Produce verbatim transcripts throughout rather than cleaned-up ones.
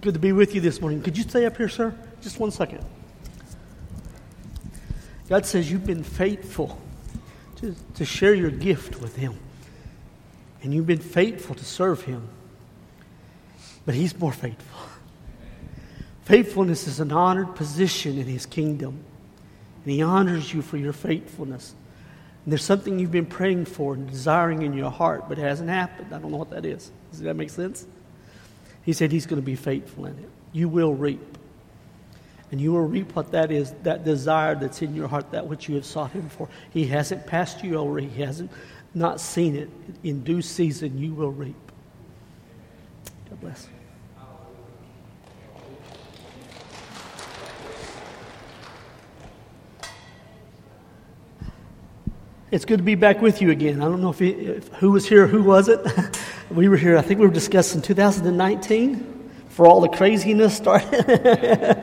It's good to be with you this morning. Could you stay up here, sir? Just one second. God says you've been faithful to, to share your gift with him. And you've been faithful to serve him. But he's more faithful. Faithfulness is an honored position in his kingdom. And he honors you for your faithfulness. And there's something you've been praying for and desiring in your heart, but it hasn't happened. I don't know what that is. Does that make sense? He said he's going to be faithful in it. You will reap. And you will reap what that is, that desire that's in your heart, that which you have sought him for. He hasn't passed you over. He hasn't not seen it. In due season, you will reap. God bless. It's good to be back with you again. I don't know if, it, if who was here, who wasn't. We were here, I think we were discussing two thousand nineteen, for all the craziness started.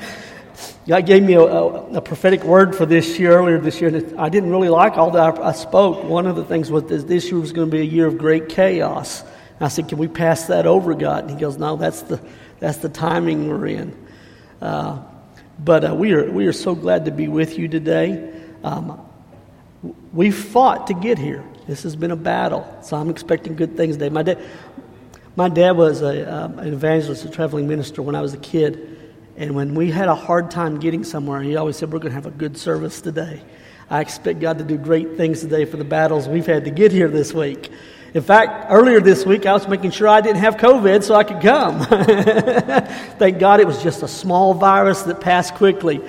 God gave me a, a, a prophetic word for this year, earlier this year, and I didn't really like all that I, I spoke. One of the things was this, this year was going to be a year of great chaos. And I said, can we pass that over, God? And he goes, no, that's the that's the timing we're in. Uh, but uh, we are we are so glad to be with you today. Um We fought to get here. This has been a battle, so I'm expecting good things today. My dad, my dad was a, um, an evangelist, a traveling minister when I was a kid, and when we had a hard time getting somewhere, he always said, we're going to have a good service today. I expect God to do great things today for the battles we've had to get here this week. In fact, earlier this week, I was making sure I didn't have COVID so I could come. Thank God it was just a small virus that passed quickly.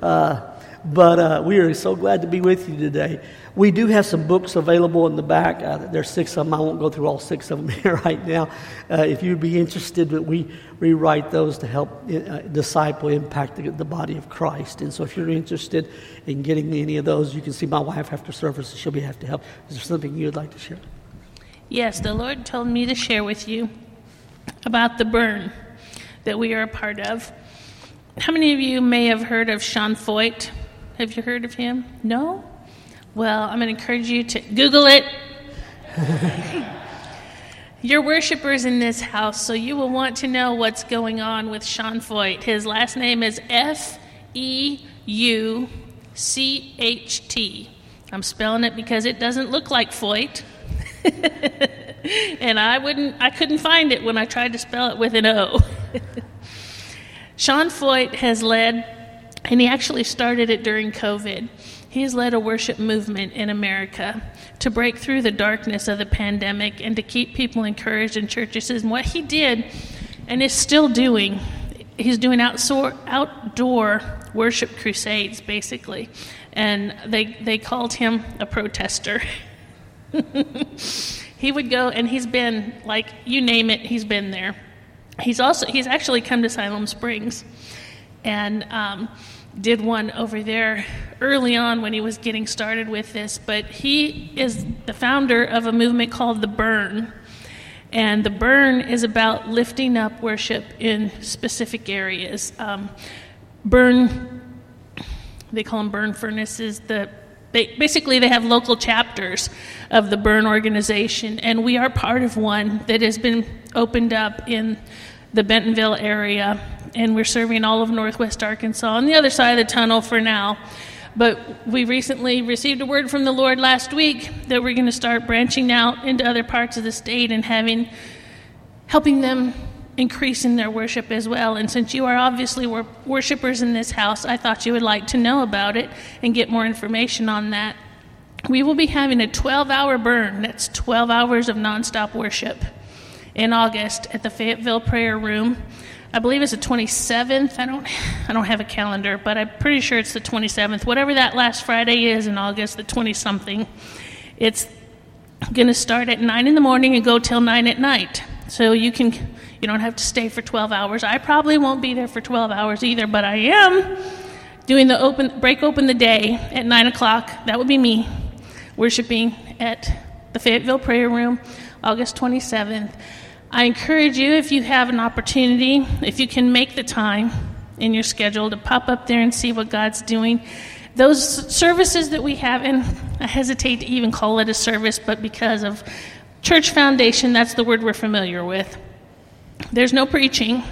Uh But uh, we are so glad to be with you today. We do have some books available in the back. Uh, there's six of them. I won't go through all six of them here right now. Uh, if you'd be interested, we rewrite those to help uh, disciple impact the, the body of Christ. And so if you're interested in getting any of those, you can see my wife after service. She'll be happy to help. Is there something you'd like to share? Yes, the Lord told me to share with you about the burn that we are a part of. How many of you may have heard of Sean Feucht? Have you heard of him? No? Well, I'm going to encourage you to Google it. You're worshipers in this house, so you will want to know what's going on with Sean Feucht. His last name is F E U C H T. I'm spelling it because it doesn't look like Feucht. And I wouldn't, I couldn't find it when I tried to spell it with an O. Sean Feucht has led... And he actually started it during COVID. He has led a worship movement in America to break through the darkness of the pandemic and to keep people encouraged in churches. And what he did, and is still doing, he's doing outdoor, outdoor worship crusades, basically. And they, they called him a protester. He would go, and he's been, like, you name it, he's been there. He's also, he's actually come to Siloam Springs and um, did one over there early on when he was getting started with this. But he is the founder of a movement called The Burn. And The Burn is about lifting up worship in specific areas. Um, burn, they call them burn furnaces. The they, basically, they have local chapters of the Burn organization. And we are part of one that has been opened up in the Bentonville area, and we're serving all of Northwest Arkansas on the other side of the tunnel for now. But we recently received a word from the Lord last week that we're going to start branching out into other parts of the state and having, helping them increase in their worship as well. And since you are obviously wor- worshipers in this house, I thought you would like to know about it and get more information on that. We will be having a twelve-hour burn. That's twelve hours of nonstop worship in August at the Fayetteville Prayer Room. I believe it's the twenty-seventh. I don't I don't have a calendar, but I'm pretty sure it's the twenty-seventh. Whatever that last Friday is in August, the twenty-something, it's going to start at nine in the morning and go till nine at night. So you can you don't have to stay for twelve hours. I probably won't be there for twelve hours either, but I am doing the open break open the day at nine o'clock. That would be me worshiping at the Fayetteville Prayer Room, August twenty-seventh. I encourage you, if you have an opportunity, if you can make the time in your schedule, to pop up there and see what God's doing. Those services that we have, and I hesitate to even call it a service, but because of church foundation, that's the word we're familiar with. There's no preaching.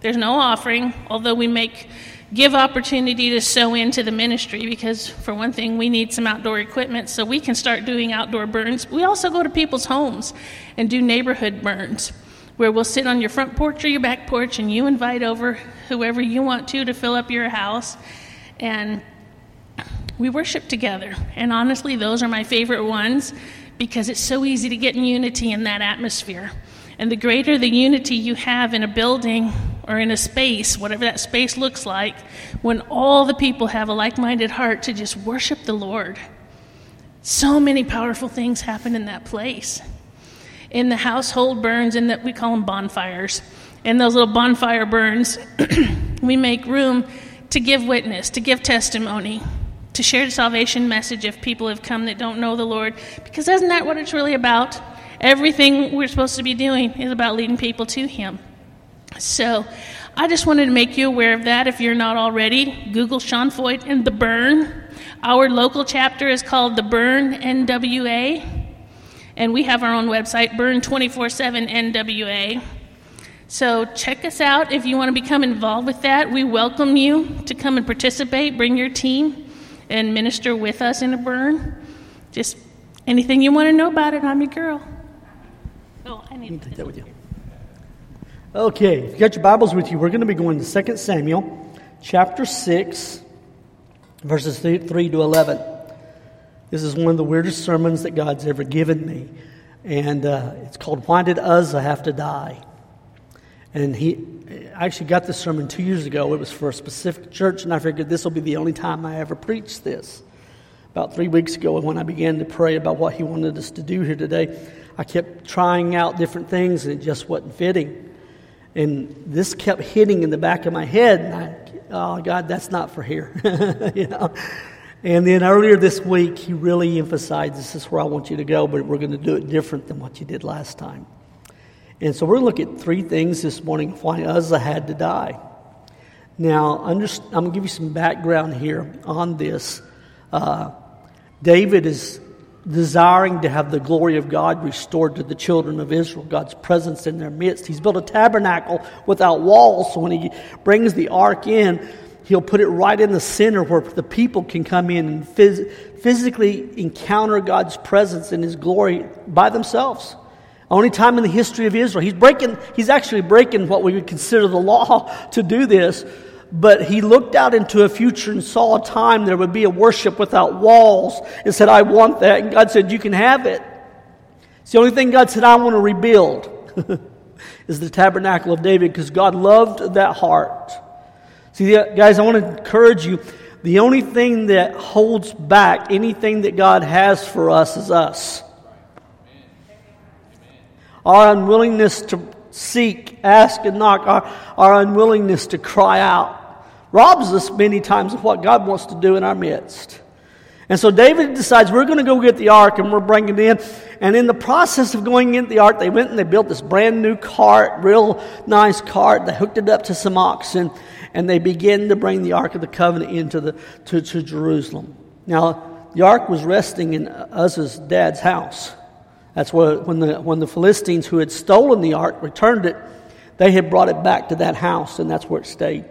There's no offering, although we make give opportunity to sow into the ministry because, for one thing, we need some outdoor equipment so we can start doing outdoor burns. We also go to people's homes and do neighborhood burns where we'll sit on your front porch or your back porch and you invite over whoever you want to to fill up your house. And we worship together. And honestly, those are my favorite ones because it's so easy to get in unity in that atmosphere. And the greater the unity you have in a building or in a space, whatever that space looks like, when all the people have a like-minded heart to just worship the Lord, so many powerful things happen in that place. In the household burns, in that we call them bonfires, in those little bonfire burns, we make room to give witness, to give testimony, to share the salvation message if people have come that don't know the Lord, because isn't that what it's really about? Everything we're supposed to be doing is about leading people to Him. So I just wanted to make you aware of that. If you're not already, Google Sean Feucht and The Burn. Our local chapter is called The Burn N W A, and we have our own website, Burn twenty-four seven N W A. So check us out if you want to become involved with that. We welcome you to come and participate. Bring your team and minister with us in a burn. Just anything you want to know about it, I'm your girl. Oh, I need to take that with you. Okay, if you got your Bibles with you, we're going to be going to Second Samuel chapter six, verses three to eleven. This is one of the weirdest sermons that God's ever given me, and uh, it's called, Why Did Uzzah Have to Die? And he, I actually got this sermon two years ago. It was for a specific church, and I figured this will be the only time I ever preach this. About three weeks ago, when I began to pray about what he wanted us to do here today, I kept trying out different things, and it just wasn't fitting. And this kept hitting in the back of my head. And I, oh, God, that's not for here. You know? And then earlier this week, he really emphasized, this is where I want you to go, but we're going to do it different than what you did last time. And so we're going to look at three things this morning why Uzzah had to die. Now, underst- I'm going to give you some background here on this. Uh, David is desiring to have the glory of God restored to the children of Israel, God's presence in their midst. He's built a tabernacle without walls, so when he brings the ark in, he'll put it right in the center where the people can come in and phys- physically encounter God's presence and His glory by themselves. Only time in the history of Israel. He's breaking. He's actually breaking what we would consider the law to do this, but he looked out into a future and saw a time there would be a worship without walls and said, I want that. And God said, you can have it. It's the only thing God said, I want to rebuild, is the tabernacle of David, because God loved that heart. See, guys, I want to encourage you. The only thing that holds back anything that God has for us is us. Our unwillingness to seek, ask, and knock, our, our unwillingness to cry out robs us many times of what God wants to do in our midst. And so David decides, we're going to go get the ark, and we're bringing it in. And in the process of going in the ark, they went and they built this brand new cart, real nice cart. They hooked it up to some oxen, and they began to bring the Ark of the Covenant into the to, to Jerusalem. Now, the ark was resting in Uzzah's dad's house. That's where, when the when the Philistines who had stolen the ark returned it, they had brought it back to that house, and that's where it stayed.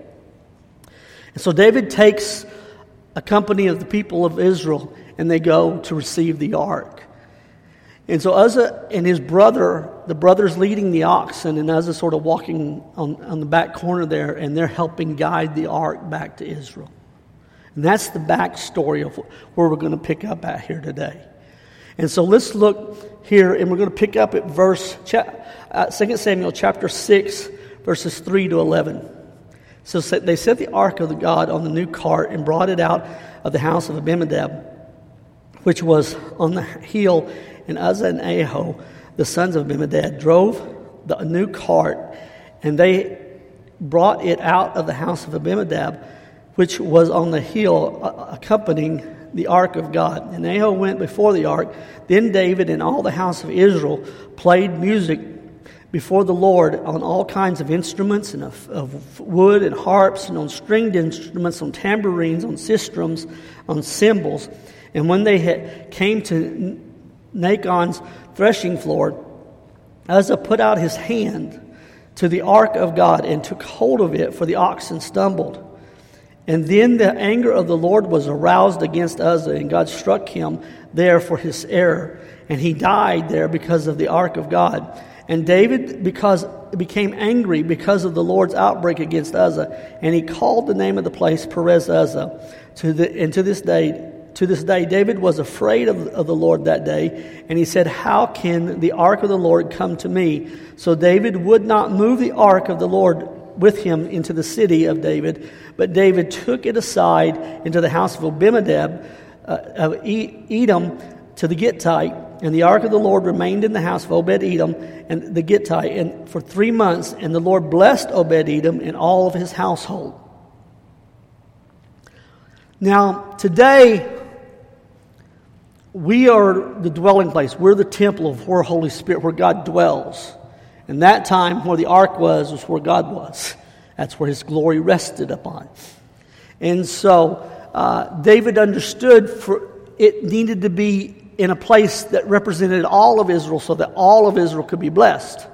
And so David takes a company of the people of Israel, and they go to receive the ark. And so Uzzah and his brother, the brother's leading the oxen, and Uzzah sort of walking on, on the back corner there, and they're helping guide the ark back to Israel. And that's the backstory of where we're going to pick up at here today. And so let's look here, and we're going to pick up at verse Second Samuel chapter six, verses three to eleven. So they set the ark of the God on the new cart and brought it out of the house of Abinadab, which was on the hill. And Uzzah and Ahio, the sons of Abinadab, drove the new cart, and they brought it out of the house of Abinadab, which was on the hill, accompanying the ark of God. And Ahio went before the ark. Then David and all the house of Israel played music before the Lord on all kinds of instruments, and of, of wood and harps, and on stringed instruments, on tambourines, on sistrums, on cymbals. And when they had came to Nacon's threshing floor, Uzzah put out his hand to the ark of God and took hold of it, for the oxen stumbled. And then the anger of the Lord was aroused against Uzzah, and God struck him there for his error. And he died there because of the ark of God. And David because became angry because of the Lord's outbreak against Uzzah, and he called the name of the place Perez-Uzzah. To the, and to this day, to this day, David was afraid of, of the Lord that day, and he said, "How can the ark of the Lord come to me?" So David would not move the ark of the Lord with him into the city of David, but David took it aside into the house of Abinadab uh, of e- Edom to the Gittite. And the ark of the Lord remained in the house of Obed-edom and the Gittite and for three months. And the Lord blessed Obed-edom and all of his household. Now, today, we are the dwelling place. We're the temple of where Holy Spirit, where God dwells. And that time, where the ark was, was where God was. That's where his glory rested upon. And so, uh, David understood for it needed to be in a place that represented all of Israel so that all of Israel could be blessed.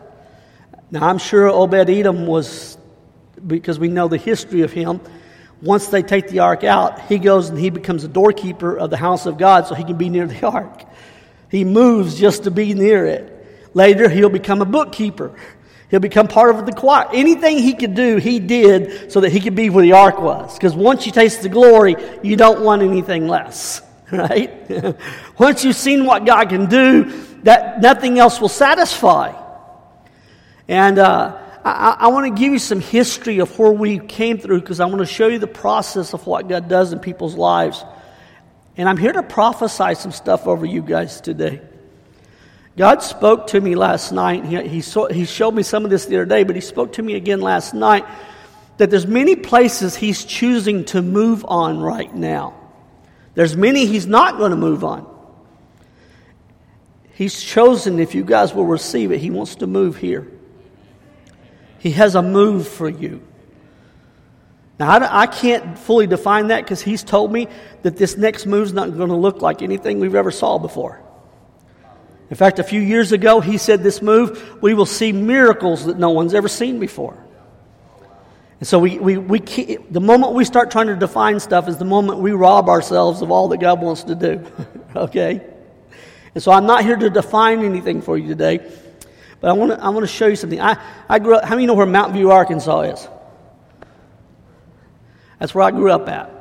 Now, I'm sure Obed-edom was, because we know the history of him, once they take the ark out, he goes and he becomes a doorkeeper of the house of God so he can be near the ark. He moves just to be near it. Later, he'll become a bookkeeper. He'll become part of the choir. Anything he could do, he did so that he could be where the ark was. Because once you taste the glory, you don't want anything less. Right? Once you've seen what God can do, that nothing else will satisfy. And uh, I, I want to give you some history of where we came through, because I want to show you the process of what God does in people's lives. And I'm here to prophesy some stuff over you guys today. God spoke to me last night. He, he, saw, he showed me some of this the other day, but he spoke to me again last night that there's many places he's choosing to move on right now. There's many he's not going to move on. He's chosen, if you guys will receive it, he wants to move here. He has a move for you. Now, I, I can't fully define that because he's told me that this next move's not going to look like anything we've ever saw before. In fact, a few years ago, he said this move, we will see miracles that no one's ever seen before. And so we, we, we can't, the moment we start trying to define stuff is the moment we rob ourselves of all that God wants to do, okay? And so I'm not here to define anything for you today, but I want to I want to show you something. I, I grew up, how many know where Mountain View, Arkansas is? That's where I grew up at.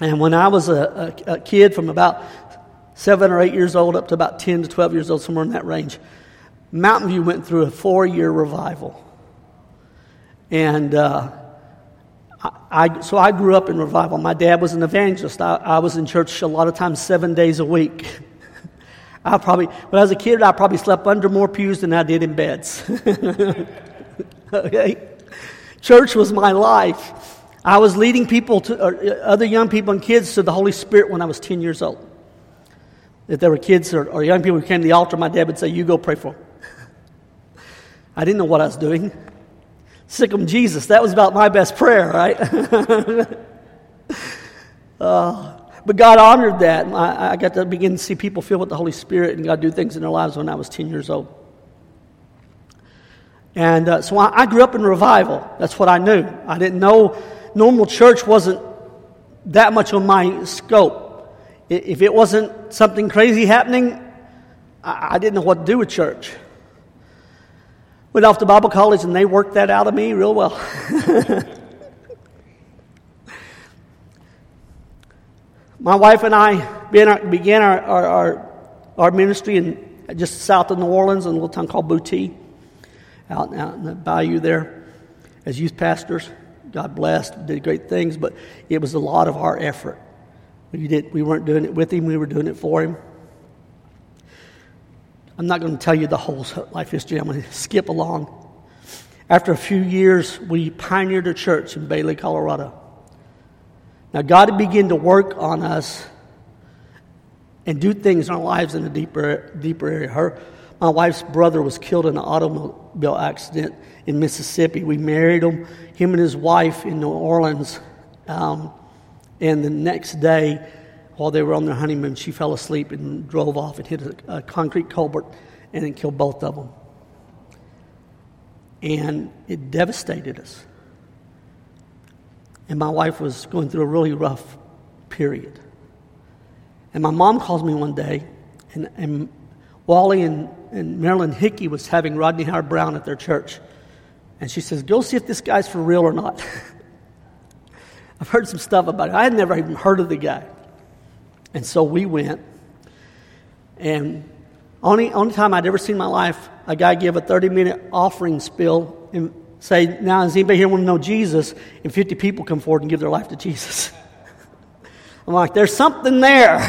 And when I was a, a, a kid from about seven or eight years old up to about ten to twelve years old, somewhere in that range, Mountain View went through a four-year revival. And uh, I, I so I grew up in revival. My dad was an evangelist. I, I was in church a lot of times, seven days a week. I probably, when I was a kid, I probably slept under more pews than I did in beds. Okay, church was my life. I was leading people to or other young people and kids to the Holy Spirit when I was ten years old. If there were kids or, or young people who came to the altar, my dad would say, "You go pray for them." I didn't know what I was doing. Sick 'em Jesus. That was about my best prayer, right? uh, but God honored that. I, I got to begin to see people filled with the Holy Spirit and God do things in their lives when I was ten years old. And uh, so I, I grew up in revival. That's what I knew. I didn't know normal church wasn't that much on my scope. If it wasn't something crazy happening, I, I didn't know what to do with church. Went off to Bible college, and they worked that out of me real well. My wife and I began our, our, our, our ministry in just south of New Orleans in a little town called Boutte, out, out in the bayou there, as youth pastors. God blessed, did great things, but it was a lot of our effort. We, did, we weren't doing it with him, we were doing it for him. I'm not going to tell you the whole life history. I'm going to skip along. After a few years, we pioneered a church in Bailey, Colorado. Now, God began to work on us and do things in our lives in a deeper, deeper area. Her, my wife's brother was killed in an automobile accident in Mississippi. We married him, him and his wife in New Orleans. Um, and the next day, while they were on their honeymoon, she fell asleep and drove off and hit a, a concrete culvert and then killed both of them. and it devastated us. And my wife was going through a really rough period. And my mom calls me one day, and, and Wally and, and Marilyn Hickey was having Rodney Howard Brown at their church. And she says, go see if this guy's for real or not. I've heard some stuff about it. I had never even heard of the guy. And so we went. And only, only time I'd ever seen in my life, a guy give a thirty-minute offering spill and say, now, does anybody here want to know Jesus? And fifty people come forward and give their life to Jesus. I'm like, there's something there.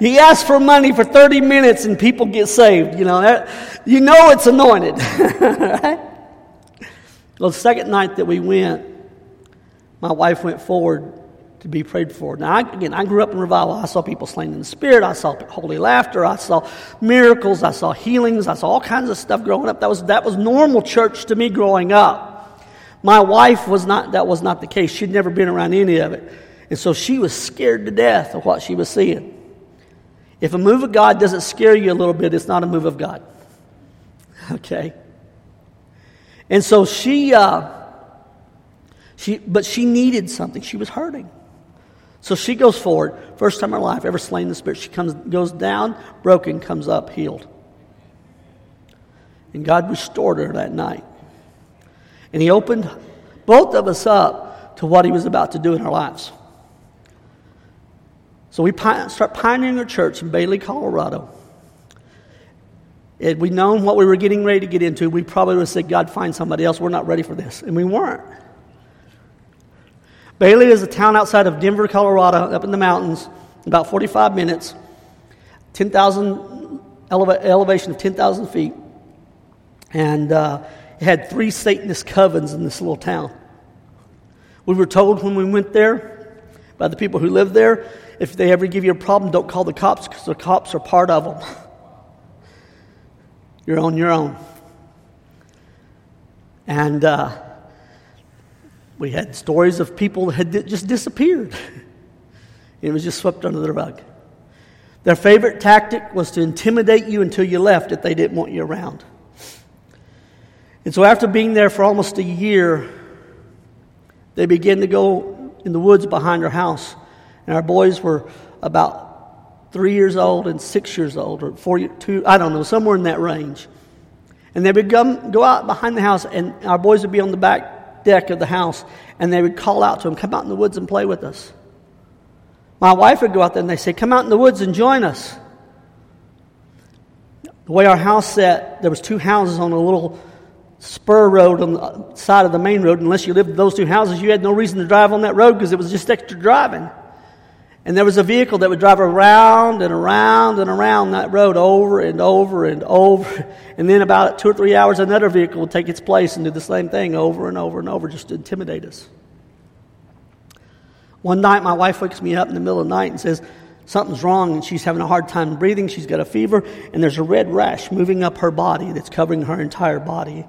He asked for money for thirty minutes and people get saved. You know, that, you know it's anointed. Right? Well, the second night that we went, my wife went forward to be prayed for. Now, I, again, I grew up in revival. I saw people slain in the spirit. I saw holy laughter. I saw miracles. I saw healings. I saw all kinds of stuff growing up. That was that was normal church to me growing up. My wife was not. That was not the case. She'd never been around any of it. And so she was scared to death of what she was seeing. If a move of God doesn't scare you a little bit, it's not a move of God. Okay? And so she, uh, she, but she needed something. She was hurting. So she goes forward. First time in her life, ever slain the spirit. She comes, goes down, broken, comes up, healed. And God restored her that night. And He opened both of us up to what He was about to do in our lives. So we start pioneering a church in Bailey, Colorado. If we'd known what we were getting ready to get into, we probably would have said, God, find somebody else. We're not ready for this. And we weren't. Bailey is a town outside of Denver, Colorado, up in the mountains, about forty-five minutes, ten thousand eleva- elevation of ten thousand feet. And uh, it had three Satanist covens in this little town. We were told when we went there by the people who lived there, if they ever give you a problem, don't call the cops because the cops are part of them. You're on your own. And uh, we had stories of people that had di- just disappeared. It was just swept under the rug. Their favorite tactic was to intimidate you until you left if they didn't want you around. And so after being there for almost a year, they began to go in the woods behind our house. And our boys were about three years old and six years old, or four, two, I don't know, somewhere in that range. And they would come, go out behind the house, and our boys would be on the back deck of the house, and they would call out to them, come out in the woods and play with us. My wife would go out there, and they say, come out in the woods and join us. The way our house sat, there was two houses on a little spur road on the side of the main road. Unless you lived in those two houses, you had no reason to drive on that road because it was just extra driving. And there was a vehicle that would drive around and around and around that road over and over and over. And then about two or three hours, another vehicle would take its place and do the same thing over and over and over just to intimidate us. One night, my wife wakes me up in the middle of the night and says, something's wrong, and she's having a hard time breathing. She's got a fever, and there's a red rash moving up her body that's covering her entire body.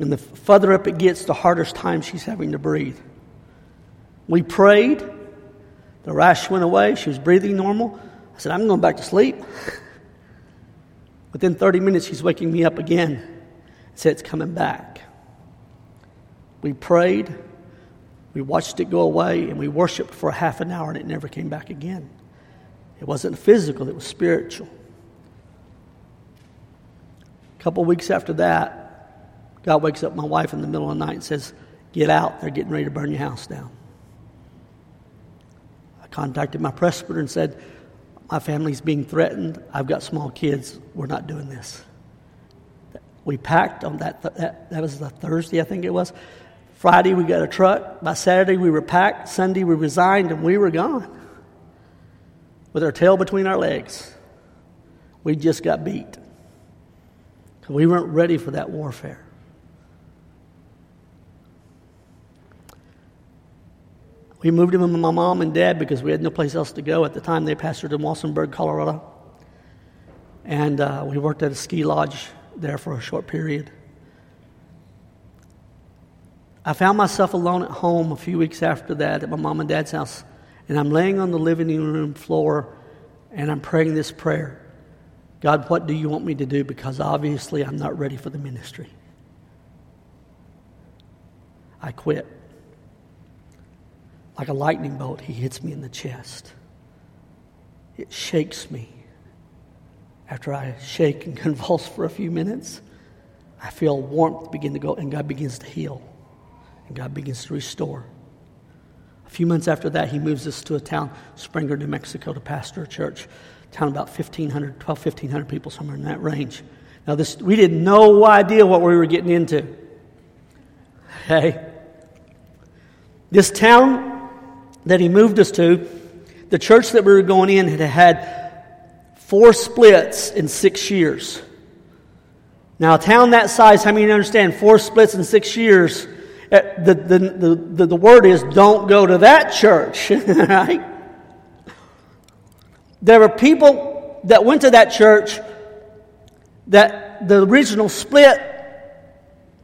And the further up it gets, the hardest time she's having to breathe. We prayed. The rash went away. She was breathing normal. I said, I'm going back to sleep. Within thirty minutes, she's waking me up again and said, it's coming back. We prayed. We watched it go away, and we worshiped for a half an hour, and it never came back again. It wasn't physical. It was spiritual. A couple weeks after that, God wakes up my wife in the middle of the night and says, get out. They're getting ready to burn your house down. Contacted my presbyter and said, my family's being threatened. I've got small kids. We're not doing this. We packed on that. Th- that, that was the Thursday, I think it was. Friday, we got a truck. By Saturday, we were packed. Sunday, we resigned, and we were gone with our tail between our legs. We just got beat. We weren't ready for that warfare. We moved him with my mom and dad because we had no place else to go. At the time, they pastored in Walsenburg, Colorado. And uh, we worked at a ski lodge there for a short period. I found myself alone at home a few weeks after that at my mom and dad's house. And I'm laying on the living room floor, and I'm praying this prayer. God, what do you want me to do? Because obviously I'm not ready for the ministry. I quit. Like a lightning bolt, he hits me in the chest. It shakes me. After I shake and convulse for a few minutes, I feel warmth begin to go, and God begins to heal. And God begins to restore. A few months after that, he moves us to a town, Springer, New Mexico, to pastor a church. A town about fifteen hundred, twelve, fifteen hundred people, somewhere in that range. Now, this we had no idea what we were getting into. Okay? This town that he moved us to, the church that we were going in had had four splits in six years. Now, a town that size, how many of you understand? Four splits in six years. The, the, the, the, the word is, don't go to that church. Right? There were people that went to that church that the original split,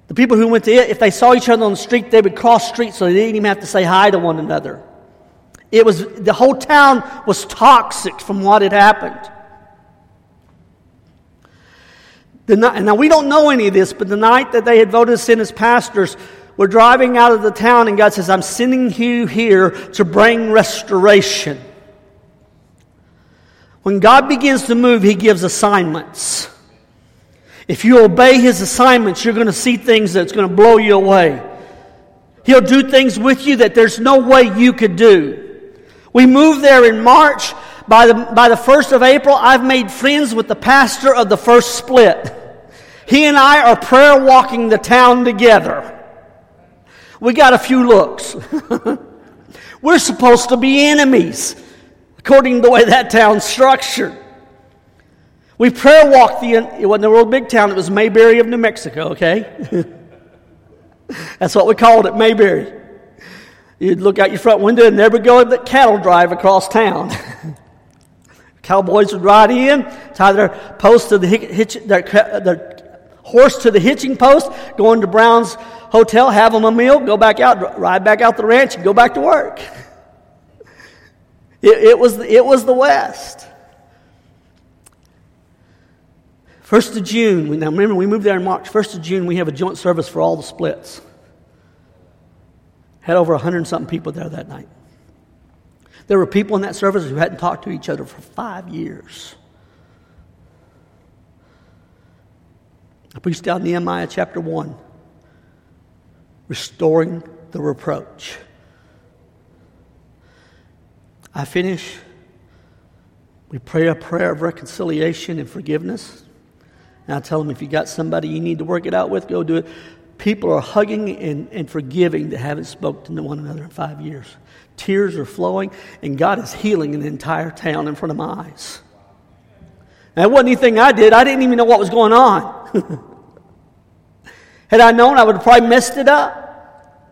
the people who went to it, if they saw each other on the street, they would cross streets so they didn't even have to say hi to one another. It was, the whole town was toxic from what had happened. The, now, we don't know any of this, but the night that they had voted us in as pastors, we're driving out of the town, and God says, I'm sending you here to bring restoration. When God begins to move, he gives assignments. If you obey his assignments, you're going to see things that's going to blow you away. He'll do things with you that there's no way you could do. We moved there in March. By the, by the first of April, I've made friends with the pastor of the first split. He and I are prayer walking the town together. We got a few looks. We're supposed to be enemies, according to the way that town's structured. We prayer walked the, it wasn't a real big town, it was Mayberry of New Mexico, okay? That's what we called it, Mayberry. You'd look out your front window and there would go the cattle drive across town. Cowboys would ride in, tie their post to the hitch, their, their horse to the hitching post, go into Brown's Hotel, have them a meal, go back out, ride back out the ranch, and go back to work. It, it was it was the West. First of June. Now remember, we moved there in March. First of June, we have a joint service for all the splits. Had over a hundred and something people there that night. There were people in that service who hadn't talked to each other for five years. I preached out Nehemiah chapter one, restoring the reproach. I finish. We pray a prayer of reconciliation and forgiveness. And I tell them, if you got somebody you need to work it out with, go do it. People are hugging and, and forgiving that haven't spoken to one another in five years. Tears are flowing, and God is healing an entire town in front of my eyes. Now, it wasn't anything I did. I didn't even know what was going on. Had I known, I would have probably messed it up.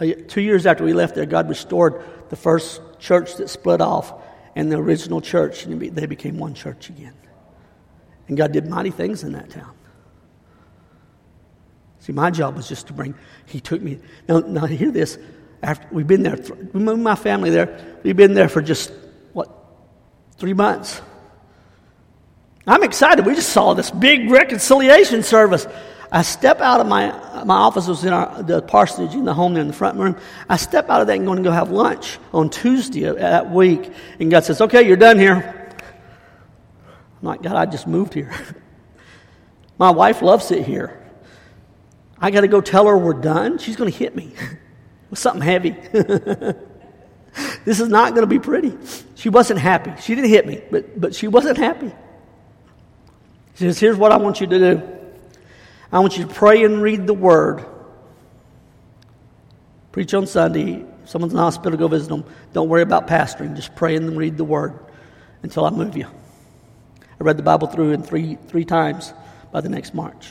Two years after we left there, God restored the first church that split off and the original church, and they became one church again. And God did mighty things in that town. See, my job was just to bring, he took me, now, now hear this, after we've been there, we moved my family there, we've been there for just, what, three months. I'm excited, we just saw this big reconciliation service. I step out of my, my office was in our, the parsonage in the home there in the front room. I step out of that and going to go have lunch on Tuesday of that week. And God says, okay, you're done here. I'm like, God, I just moved here. My wife loves it here. I got to go tell her we're done. She's going to hit me with something heavy. This is not going to be pretty. She wasn't happy. She didn't hit me, but, but she wasn't happy. She says, here's what I want you to do. I want you to pray and read the Word. Preach on Sunday. If someone's in the hospital, go visit them. Don't worry about pastoring. Just pray and read the Word until I move you. I read the Bible through in three three times by the next March.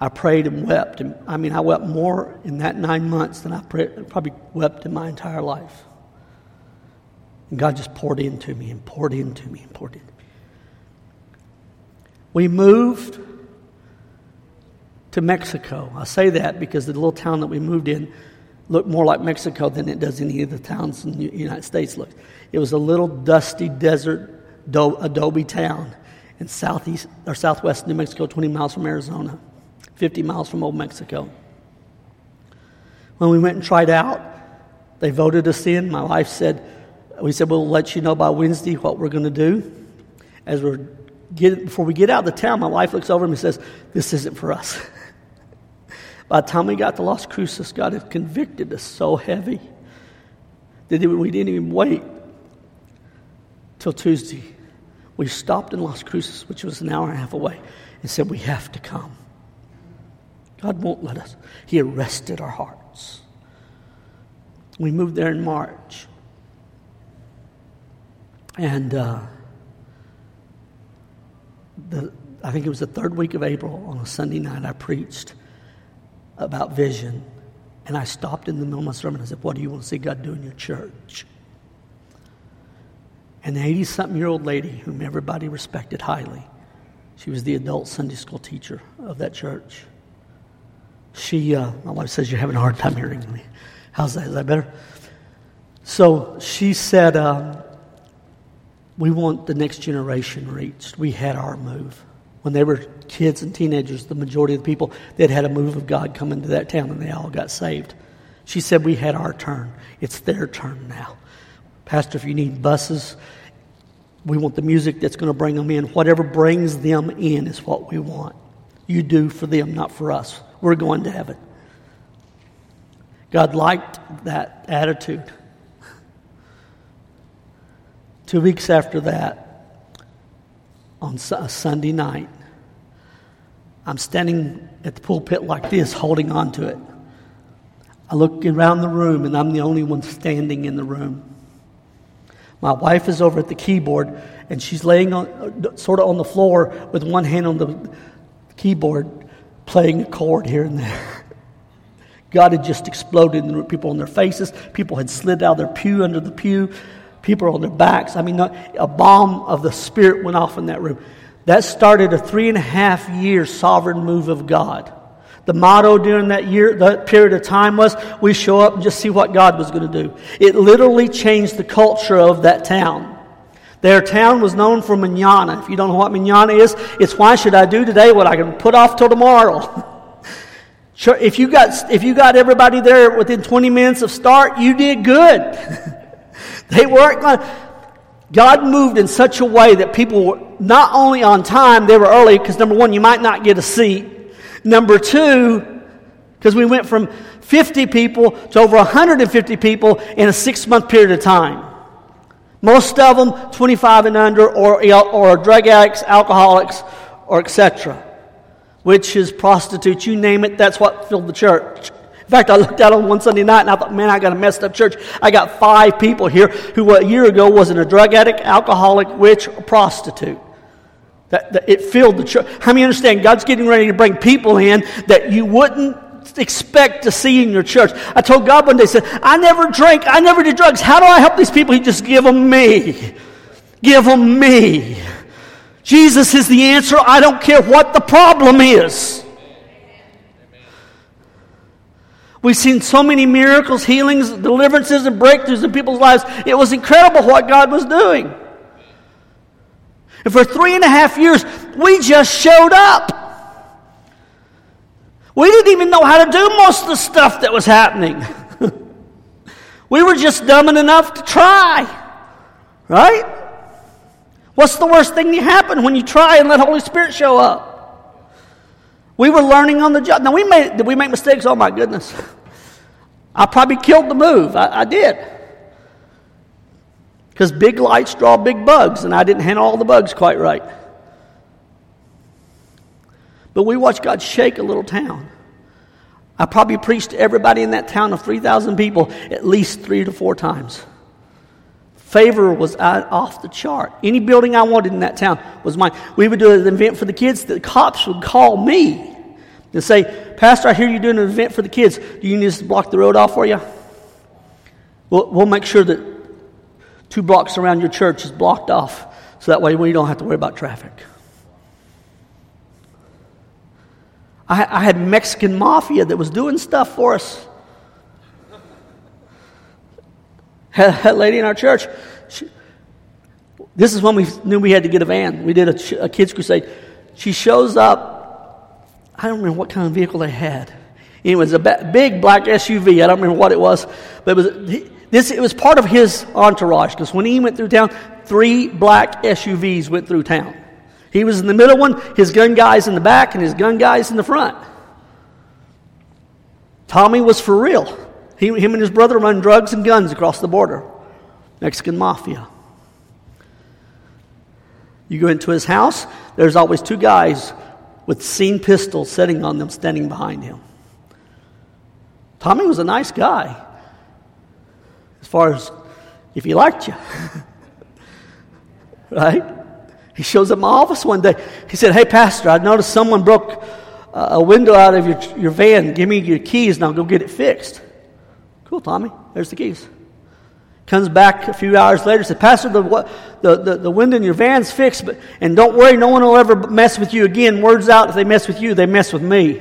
I prayed and wept. And I mean, I wept more in that nine months than I prayed, probably wept in my entire life. And God just poured into me and poured into me and poured into me. We moved to Mexico. I say that because the little town that we moved in looked more like Mexico than it does any of the towns in the United States look. It was a little dusty desert adobe town in southeast or southwest New Mexico, twenty miles from Arizona. fifty miles from Old Mexico. When we went and tried out, they voted us in. My wife said, we said, we'll let you know by Wednesday what we're going to do. As we're getting, before we get out of the town, my wife looks over at me and says, this isn't for us. By the time we got to Las Cruces, God had convicted us so heavy that we didn't even wait till Tuesday. We stopped in Las Cruces, which was an hour and a half away, and said, we have to come. God won't let us. He arrested our hearts. We moved there in March. And uh, the, I think it was the third week of April, on a Sunday night, I preached about vision. And I stopped in the middle of my sermon. I said, what do you want to see God do in your church? And the eighty-something-year-old lady, whom everybody respected highly, she was the adult Sunday school teacher of that church. She, uh, my wife says, you're having a hard time hearing me. How's that? Is that better? So she said, uh, we want the next generation reached. We had our move. When they were kids and teenagers, the majority of the people, they'd had a move of God come into that town, and they all got saved. She said, we had our turn. It's their turn now. Pastor, if you need buses, we want the music that's going to bring them in. Whatever brings them in is what we want. You do for them, not for us. We're going to heaven. God liked that attitude. Two weeks after that, on a Sunday night, I'm standing at the pulpit like this, holding on to it. I look around the room, and I'm the only one standing in the room. My wife is over at the keyboard, and she's laying on, sort of on the floor with one hand on the keyboard, playing a chord here and there. God had just exploded, and there were people on their faces. People had slid out of their pew, under the pew. People on their backs. I mean, a bomb of the Spirit went off in that room. That started a three and a half year sovereign move of God. The motto during that year, that period of time was, we show up and just see what God was going to do. It literally changed the culture of that town. Their town was known for manana. If you don't know what manana is, it's why should I do today what I can put off till tomorrow? If you got, if you got everybody there within twenty minutes of start, you did good. They weren't going to. God moved in such a way that people were not only on time, they were early because, number one, you might not get a seat. Number two, because we went from fifty people to over one hundred fifty people in a six-month period of time. Most of them twenty-five and under or, or drug addicts, alcoholics, or et cetera, witches, prostitutes, you name it, that's what filled the church. In fact, I looked out on one Sunday night and I thought, man, I got a messed up church. I got five people here who a year ago wasn't a drug addict, alcoholic, witch, or prostitute. That, that it filled the church. How many understand God's getting ready to bring people in that you wouldn't expect to see in your church? I told God one day, I said, I never drank, I never did drugs. How do I help these people? He just give them me. Give them me. Jesus is the answer. I don't care what the problem is. We've seen so many miracles, healings, deliverances, and breakthroughs in people's lives. It was incredible what God was doing. And for three and a half years, we just showed up. We didn't even know how to do most of the stuff that was happening. We were just dumb enough to try. Right? What's the worst thing that happened when you try and let Holy Spirit show up? We were learning on the job. Now, we made, did we make mistakes? Oh, my goodness. I probably killed the move. I, I did. Because big lights draw big bugs, and I didn't handle all the bugs quite right. But we watched God shake a little town. I probably preached to everybody in that town of three thousand people at least three to four times. Favor was off the chart. Any building I wanted in that town was mine. We would do an event for the kids. The cops would call me and say, Pastor, I hear you're doing an event for the kids. Do you need us to block the road off for you? We'll, we'll make sure that two blocks around your church is blocked off so that way we don't have to worry about traffic. I, I had Mexican mafia that was doing stuff for us. Had a lady in our church. She, this is when we knew we had to get a van. We did a, a kids crusade. She shows up I don't remember what kind of vehicle they had. It was a big black S U V. I don't remember what it was, but it was he, this. It was part of his entourage, because when he went through town, three black S U Vs went through town. He was in the middle one, his gun guys in the back, and his gun guys in the front. Tommy was for real. He, him and his brother run drugs and guns across the border. Mexican mafia. You go into his house, there's always two guys with seen pistols sitting on them, standing behind him. Tommy was a nice guy, as far as if he liked you. Right? He shows up in my office one day. He said, "Hey, Pastor, I noticed someone broke uh, a window out of your, your van. Give me your keys and I'll go get it fixed." "Cool, Tommy. There's the keys." Comes back a few hours later and said, "Pastor, the, the, the, the window in your van's fixed, but and don't worry, no one will ever mess with you again. Words out, if they mess with you, they mess with me."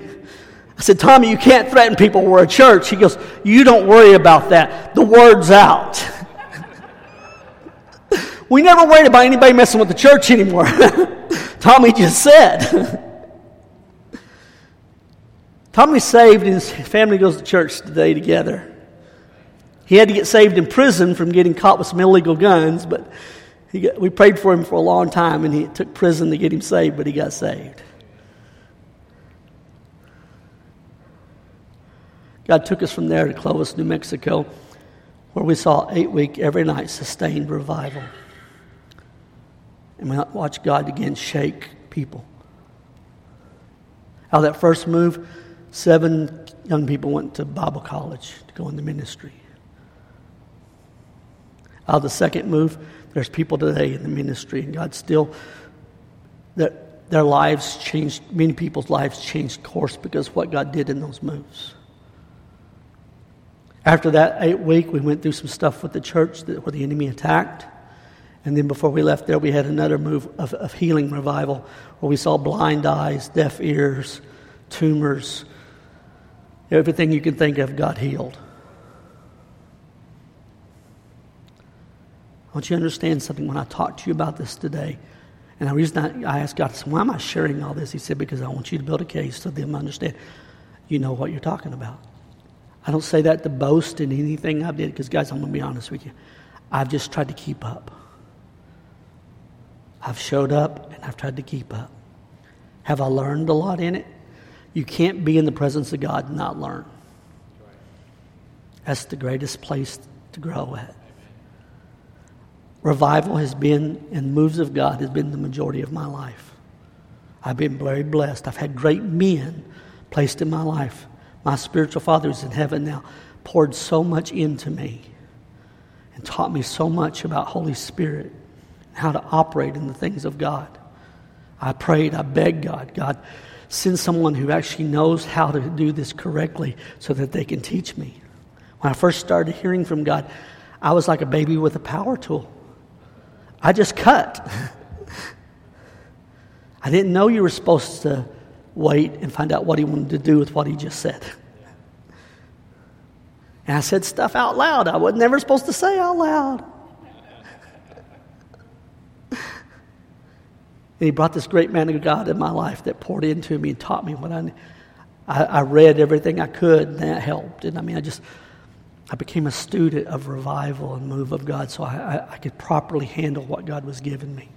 I said, "Tommy, you can't threaten people. We're a church." He goes, "You don't worry about that. The word's out." We never worried about anybody messing with the church anymore. Tommy just said. Tommy's saved, and his family goes to church today together. He had to get saved in prison from getting caught with some illegal guns, but he got, we prayed for him for a long time, and he, it took prison to get him saved, but he got saved. God took us from there to Clovis, New Mexico, where we saw eight-week, every night, sustained revival. And we watched God again shake people. Out of that first move, seven young people went to Bible college to go into ministry. Out of the second move, there's people today in the ministry, and God still, their, their lives changed, many people's lives changed course because of what God did in those moves. After that eight week, we went through some stuff with the church that, where the enemy attacked. And then before we left there, we had another move of, of healing revival where we saw blind eyes, deaf ears, tumors, everything you can think of got healed. I want you to understand something when I talk to you about this today. And the reason I, I asked God, I said, "Why am I sharing all this?" He said, "Because I want you to build a case so them understand you know what you're talking about." I don't say that to boast in anything I did, because guys, I'm going to be honest with you. I've just tried to keep up. I've showed up and I've tried to keep up. Have I learned a lot in it? You can't be in the presence of God and not learn. That's the greatest place to grow at. Revival has been, and moves of God has been the majority of my life. I've been very blessed. I've had great men placed in my life. My spiritual father, who's in heaven now, poured so much into me and taught me so much about Holy Spirit and how to operate in the things of God. I prayed, I begged God, "God, send someone who actually knows how to do this correctly so that they can teach me." When I first started hearing from God, I was like a baby with a power tool. I just cut. I didn't know you were supposed to wait and find out what he wanted to do with what he just said. And I said stuff out loud I was never supposed to say out loud. And he brought this great man of God in my life that poured into me and taught me what I I, I read everything I could, and that helped. And I mean, I just, I became a student of revival and move of God so I, I, I could properly handle what God was giving me.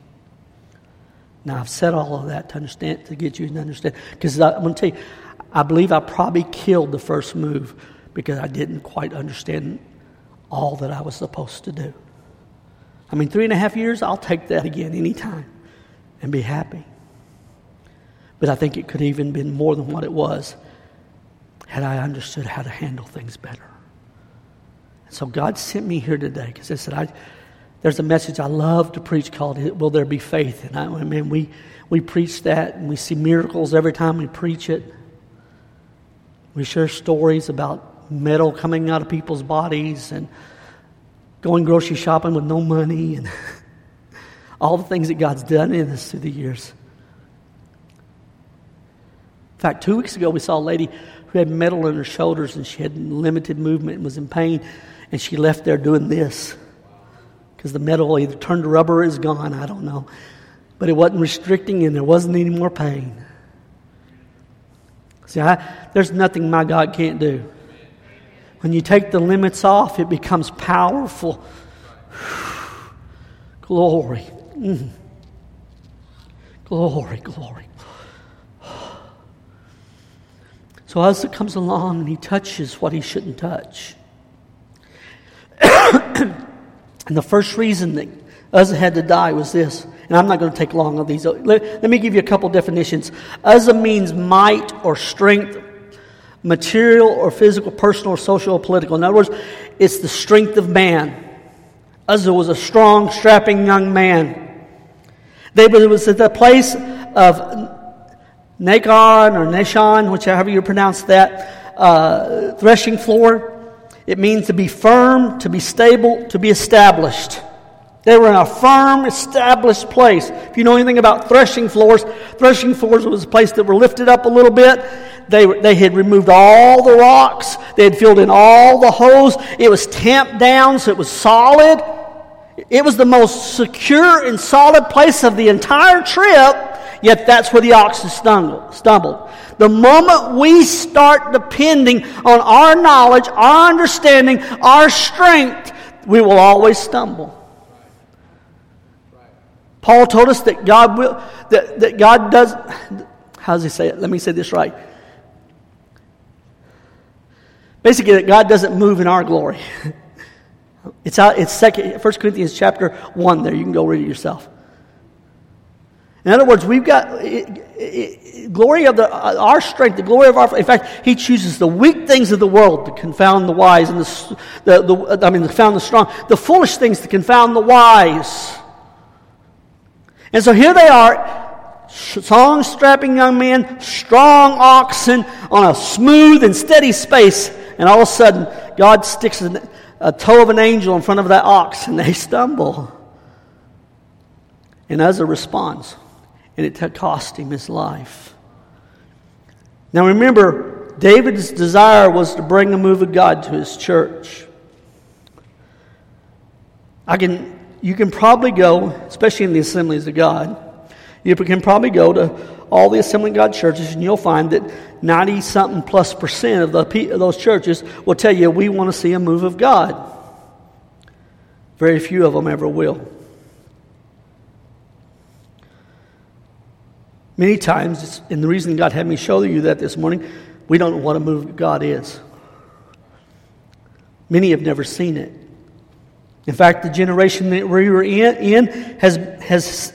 Now, I've said all of that to understand, to get you to understand. Because I'm going to tell you, I believe I probably killed the first move because I didn't quite understand all that I was supposed to do. I mean, three and a half years, I'll take that again anytime and be happy. But I think it could have even been more than what it was had I understood how to handle things better. And so God sent me here today because I said, I... There's a message I love to preach called, "Will There Be Faith?" And I, I mean, we, we preach that, and we see miracles every time we preach it. We share stories about metal coming out of people's bodies and going grocery shopping with no money and all the things that God's done in us through the years. In fact, two weeks ago we saw a lady who had metal in her shoulders, and she had limited movement and was in pain, and she left there doing this. Because the metal either turned to rubber or is gone, I don't know. But it wasn't restricting and there wasn't any more pain. See, I, there's nothing my God can't do. When you take the limits off, it becomes powerful. Glory. Mm. Glory, glory. So Uzzah comes along and he touches what he shouldn't touch. And the first reason that Uzzah had to die was this. And I'm not going to take long on these. Let, let me give you a couple definitions. Uzzah means might or strength, material or physical, personal or social or political. In other words, it's the strength of man. Uzzah was a strong, strapping young man. They it was at the place of Nakhon or Neshan, whichever you pronounce that, uh, threshing floor. It means to be firm, to be stable, to be established. They were in a firm, established place. If you know anything about threshing floors, threshing floors was a place that were lifted up a little bit. They were, they had removed all the rocks. They had filled in all the holes. It was tamped down, so it was solid. It was the most secure and solid place of the entire trip, yet that's where the oxen stumbled. The moment we start depending on our knowledge, our understanding, our strength, we will always stumble. Paul told us that God will, that, that God does, how does he say it? Let me say this right. Basically, that God doesn't move in our glory. It's out, it's second, First Corinthians chapter one there. You can go read it yourself. In other words, we've got it, it, glory of the, uh, our strength, the glory of our, in fact, he chooses the weak things of the world to confound the wise, and the, the, the I mean, to confound the strong, the foolish things to confound the wise. And so here they are, strong, strapping young men, strong oxen on a smooth and steady space. And all of a sudden, God sticks a toe of an angel in front of that ox, and they stumble. And Uzzah responds, and it cost him his life. Now remember, David's desire was to bring the move of God to his church. I can... You can probably go, especially in the Assemblies of God, you can probably go to all the Assembly of God churches, and you'll find that ninety-something plus percent of, the, of those churches will tell you, we want to see a move of God. Very few of them ever will. Many times, and the reason God had me show you that this morning, we don't know what a move of God is. Many have never seen it. In fact, the generation that we were in, in has has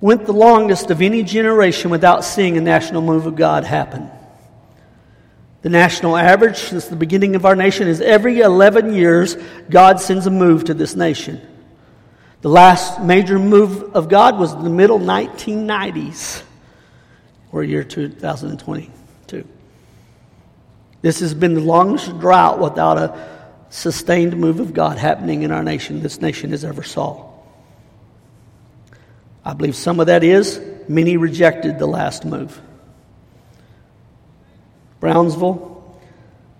went the longest of any generation without seeing a national move of God happen. The national average since the beginning of our nation is every eleven years, God sends a move to this nation. The last major move of God was in the middle nineteen nineties, or year two thousand twenty-two. This has been the longest drought without a sustained move of God happening in our nation, this nation has ever saw. I believe some of that is many rejected the last move. Brownsville,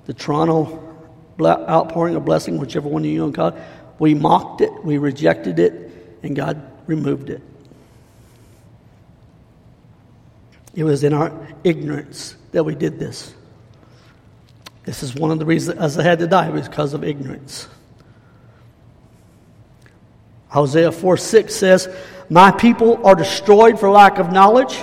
the Toronto outpouring of blessing, whichever one you want to call it, we mocked it, we rejected it, and God removed it. It was in our ignorance that we did this. This is one of the reasons Uzzah had to die, was because of ignorance. Hosea four six says, "My people are destroyed for lack of knowledge.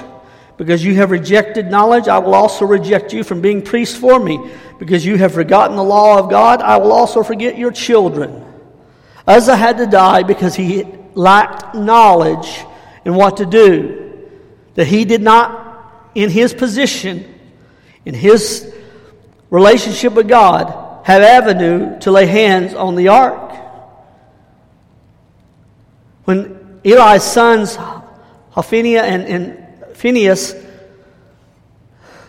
Because you have rejected knowledge, I will also reject you from being priests for me. Because you have forgotten the law of God, I will also forget your children." Uzzah had to die because he lacked knowledge in what to do. That he did not, in his position, in his relationship with God, have avenue to lay hands on the ark. When Eli's sons, Hophni and, and Phinehas,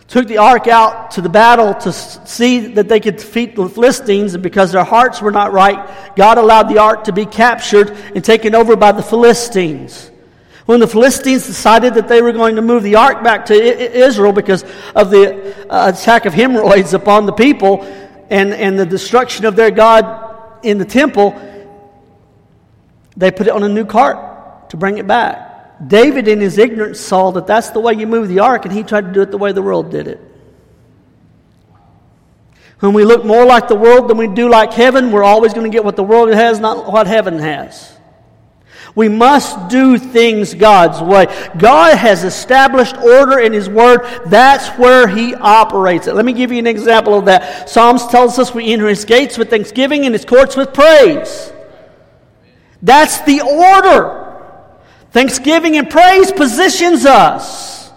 took the ark out to the battle to see that they could defeat the Philistines, and because their hearts were not right, God allowed the ark to be captured and taken over by the Philistines. When the Philistines decided that they were going to move the ark back to Israel because of the attack of hemorrhoids upon the people and, and the destruction of their God in the temple, they put it on a new cart to bring it back. David, in his ignorance, saw that that's the way you move the ark, and he tried to do it the way the world did it. When we look more like the world than we do like heaven, we're always going to get what the world has, not what heaven has. We must do things God's way. God has established order in His Word. That's where He operates it. Let me give you an example of that. Psalms tells us we enter His gates with thanksgiving and His courts with praise. That's the order. Thanksgiving and praise positions us.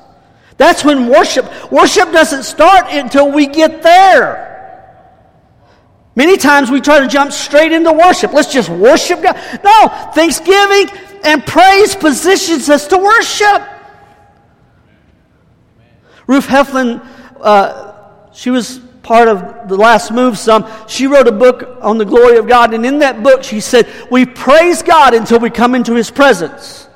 That's when worship. Worship doesn't start until we get there. Many times we try to jump straight into worship. Let's just worship God. No, thanksgiving and praise positions us to worship. Amen. Ruth Heflin, uh, she was part of the Last Move Some. She wrote a book on the glory of God, and in that book she said, we praise God until we come into His presence.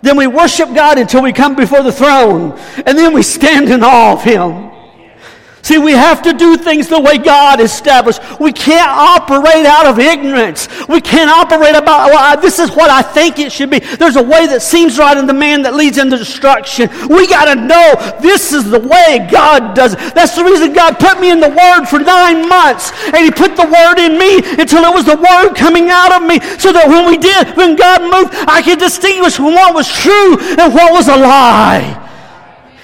Then we worship God until we come before the throne, and then we stand in awe of Him. See, we have to do things the way God established. We can't operate out of ignorance. We can't operate about, well, I, this is what I think it should be. There's a way that seems right in the man that leads into destruction. We got to know this is the way God does it. That's the reason God put me in the Word for nine months. And He put the Word in me until it was the Word coming out of me. So that when we did, when God moved, I could distinguish what was true and what was a lie.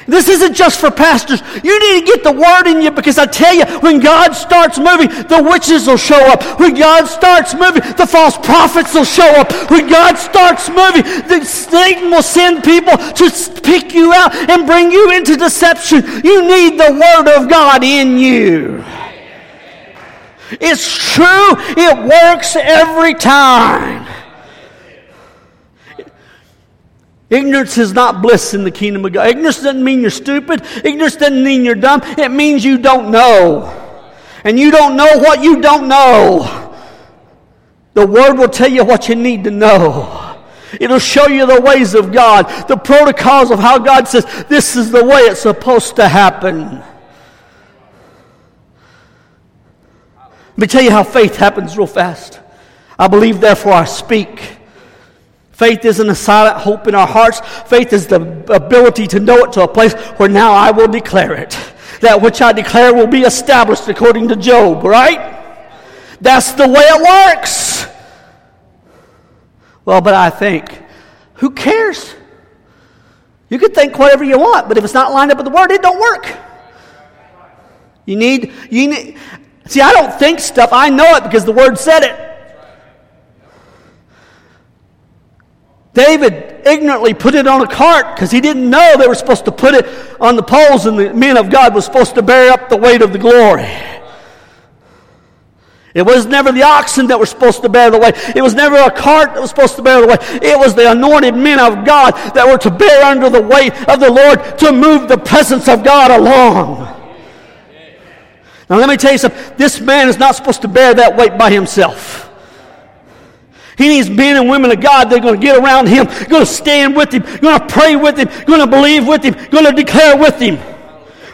This isn't just for pastors. You need to get the Word in you, because I tell you, when God starts moving, the witches will show up. When God starts moving, the false prophets will show up. When God starts moving, the Satan will send people to pick you out and bring you into deception. You need the Word of God in you. It's true. It works every time. Ignorance is not bliss in the kingdom of God. Ignorance doesn't mean you're stupid. Ignorance doesn't mean you're dumb. It means you don't know. And you don't know what you don't know. The Word will tell you what you need to know. It'll show you the ways of God, the protocols of how God says, this is the way it's supposed to happen. Let me tell you how faith happens real fast. I believe, therefore I speak. Faith isn't a silent hope in our hearts. Faith is the ability to know it to a place where now I will declare it. That which I declare will be established according to Job, right? That's the way it works. Well, but I think, who cares? You can think whatever you want, but if it's not lined up with the Word, it don't work. You need, you need, see, I don't think stuff. I know it because the Word said it. David ignorantly put it on a cart because he didn't know they were supposed to put it on the poles, and the men of God was supposed to bear up the weight of the glory. It was never the oxen that were supposed to bear the weight. It was never a cart that was supposed to bear the weight. It was the anointed men of God that were to bear under the weight of the Lord to move the presence of God along. Now let me tell you something. This man is not supposed to bear that weight by himself. He needs men and women of God that are going to get around him, going to stand with him, going to pray with him, going to believe with him, going to declare with him.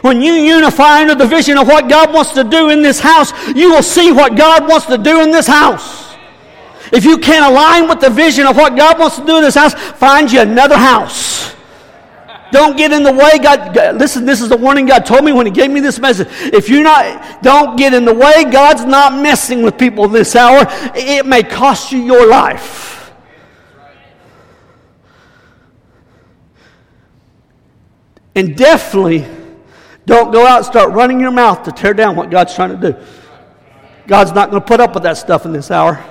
When you unify under the vision of what God wants to do in this house, you will see what God wants to do in this house. If you can't align with the vision of what God wants to do in this house, find you another house. Don't get in the way. God, God, listen, this is the warning God told me when He gave me this message. If you're not, don't get in the way. God's not messing with people this hour. It may cost you your life. And definitely don't go out and start running your mouth to tear down what God's trying to do. God's not going to put up with that stuff in this hour.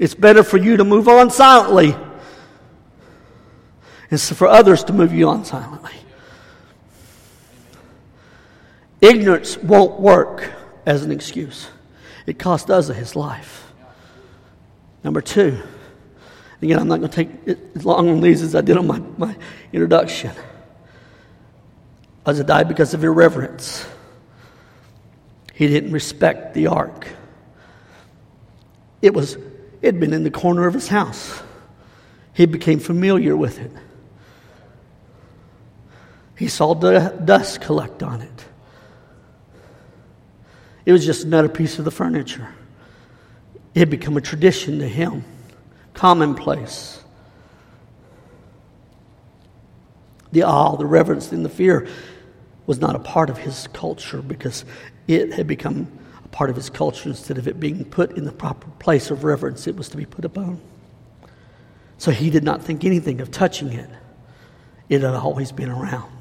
It's better for you to move on silently. And so for others to move you on silently. Ignorance won't work as an excuse. It cost Uzzah his life. Number two, again, I'm not going to take it as long on these as I did on my, my introduction. Uzzah died because of irreverence. He didn't respect the ark. It was, it had been in the corner of his house. He became familiar with it. He saw the dust collect on it. It was just another piece of the furniture. It had become a tradition to him, commonplace. The awe, the reverence, and the fear was not a part of his culture because it had become a part of his culture instead of it being put in the proper place of reverence it was to be put upon. So he did not think anything of touching it. It had always been around.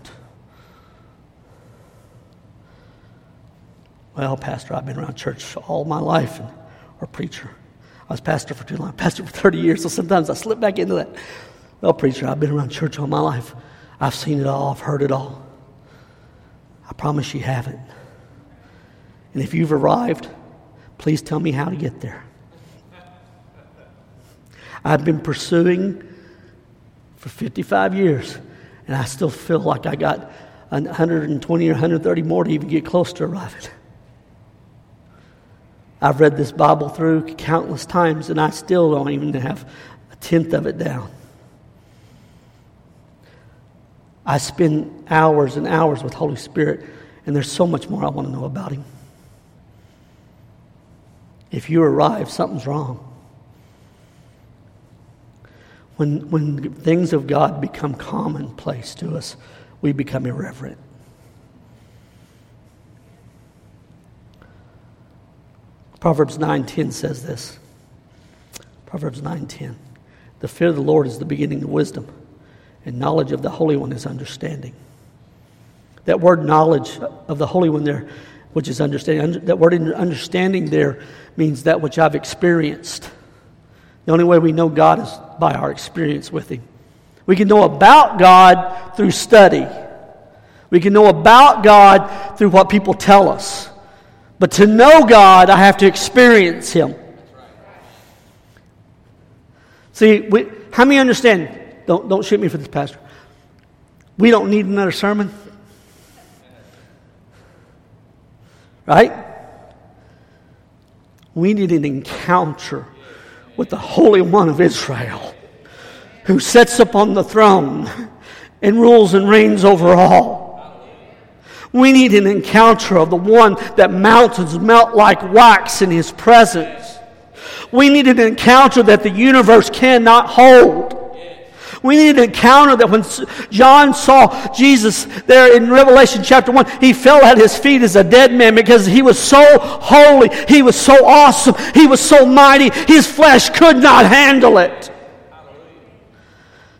Well, Pastor, I've been around church all my life, and, or preacher. I was pastor for too long, pastor for thirty years, so sometimes I slip back into that. Well, preacher, I've been around church all my life. I've seen it all, I've heard it all. I promise you haven't. And if you've arrived, please tell me how to get there. I've been pursuing for fifty-five years, and I still feel like I got one hundred twenty or one hundred thirty more to even get close to arriving. I've read this Bible through countless times, and I still don't even have a tenth of it down. I spend hours and hours with Holy Spirit, and there's so much more I want to know about Him. If you arrive, something's wrong. When when things of God become commonplace to us, we become irreverent. Proverbs nine ten says this. Proverbs nine ten. The fear of the Lord is the beginning of wisdom, and knowledge of the Holy One is understanding. That word knowledge of the Holy One there, which is understanding, that word understanding there means that which I've experienced. The only way we know God is by our experience with Him. We can know about God through study. We can know about God through what people tell us. But to know God, I have to experience Him. See, we, how many understand? Don't don't shoot me for this, Pastor. We don't need another sermon. Right? We need an encounter with the Holy One of Israel, who sits upon the throne and rules and reigns over all. We need an encounter of the one that mountains melt like wax in His presence. We need an encounter that the universe cannot hold. We need an encounter that when John saw Jesus there in Revelation chapter one, he fell at His feet as a dead man because He was so holy, He was so awesome, He was so mighty, His flesh could not handle it.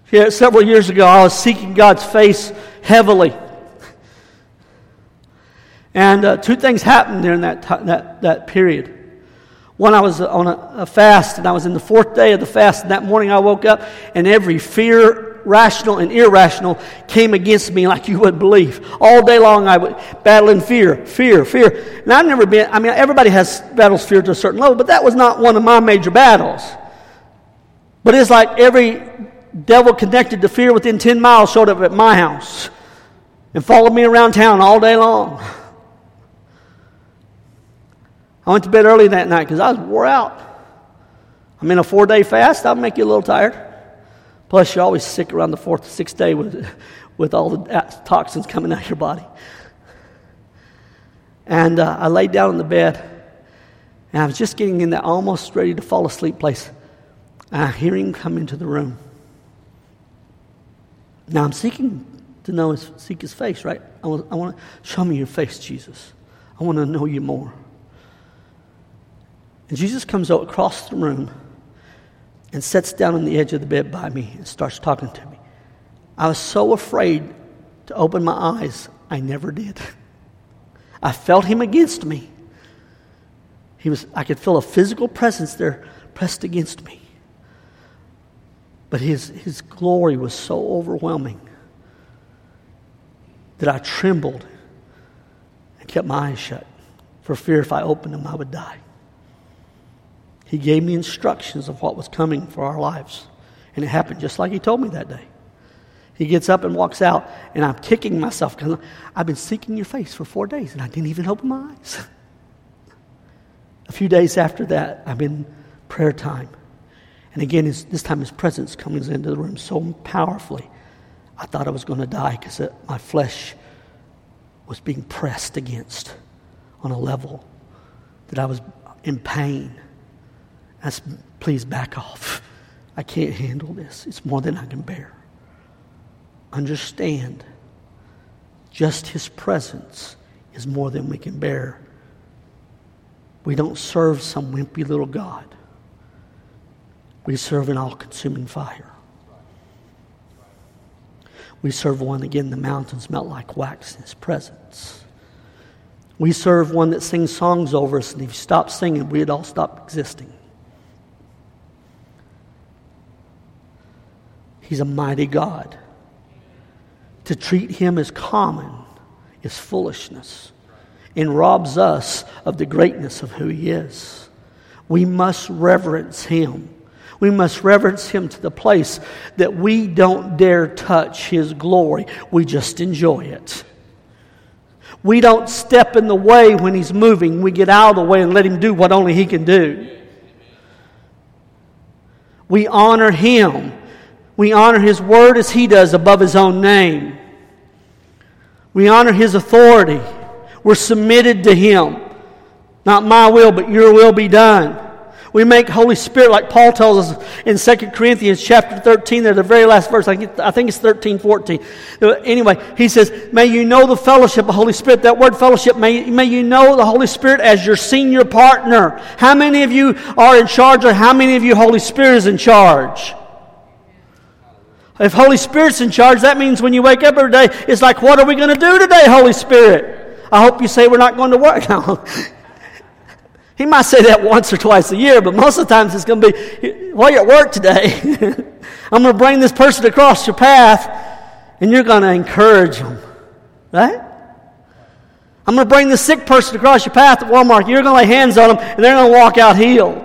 Yeah, several years ago, I was seeking God's face heavily. And uh, two things happened during that t- that, that period. One, I was on a, a fast, and I was in the fourth day of the fast, and that morning I woke up, and every fear, rational and irrational, came against me like you wouldn't believe. All day long I was battling fear, fear, fear. And I've never been, I mean, everybody has battles fear to a certain level, but that was not one of my major battles. But it's like every devil connected to fear within ten miles showed up at my house and followed me around town all day long. I went to bed early that night because I was wore out. I'm in a four-day fast. I'll make you a little tired. Plus, you're always sick around the fourth, sixth day with, with all the toxins coming out of your body. And uh, I laid down in the bed, and I was just getting in that almost ready to fall asleep place. And I hear Him come into the room. Now, I'm seeking to know his, seek His face, right? I want, I want to show me Your face, Jesus. I want to know You more. And Jesus comes out across the room and sits down on the edge of the bed by me and starts talking to me. I was so afraid to open my eyes, I never did. I felt Him against me. He was, I could feel a physical presence there pressed against me. But his, his glory was so overwhelming that I trembled and kept my eyes shut for fear if I opened them, I would die. He gave me instructions of what was coming for our lives. And it happened just like He told me that day. He gets up and walks out, and I'm kicking myself because I've been seeking Your face for four days, and I didn't even open my eyes. A few days after that, I'm in prayer time. And again, this time His presence comes into the room so powerfully, I thought I was going to die because my flesh was being pressed against on a level that I was in pain. I said, please back off. I can't handle this. It's more than I can bear. Understand, Just his presence is more than we can bear. We don't serve some wimpy little God. We serve an all-consuming fire. We serve one, again, the mountains melt like wax in his presence. We serve one that sings songs over us, and if he stopped singing, we'd all stop existing. He's a mighty God. To treat him as common is foolishness and robs us of the greatness of who he is. We must reverence him. We must reverence him to the place that we don't dare touch his glory. We just enjoy it. We don't step in the way when he's moving. We get out of the way and let him do what only he can do. We honor him. We honor his word as he does above his own name. We honor his authority. We're submitted to him. Not my will, but your will be done. We make Holy Spirit, like Paul tells us in Second Corinthians chapter thirteen, there, the very last verse, I, get, I think it's thirteen, fourteen. Anyway, he says, may you know the fellowship of Holy Spirit. That word fellowship, may, may you know the Holy Spirit as your senior partner. How many of you are in charge, or how many of you Holy Spirit is in charge? If Holy Spirit's in charge, that means when you wake up every day, it's like, what are we going to do today, Holy Spirit? I hope you say we're not going to work. No. He might say that once or twice a year, but most of the times it's going to be, while you're at work today, I'm going to bring this person across your path, and you're going to encourage them, right? I'm going to bring this sick person across your path at Walmart. You're going to lay hands on them, and they're going to walk out healed.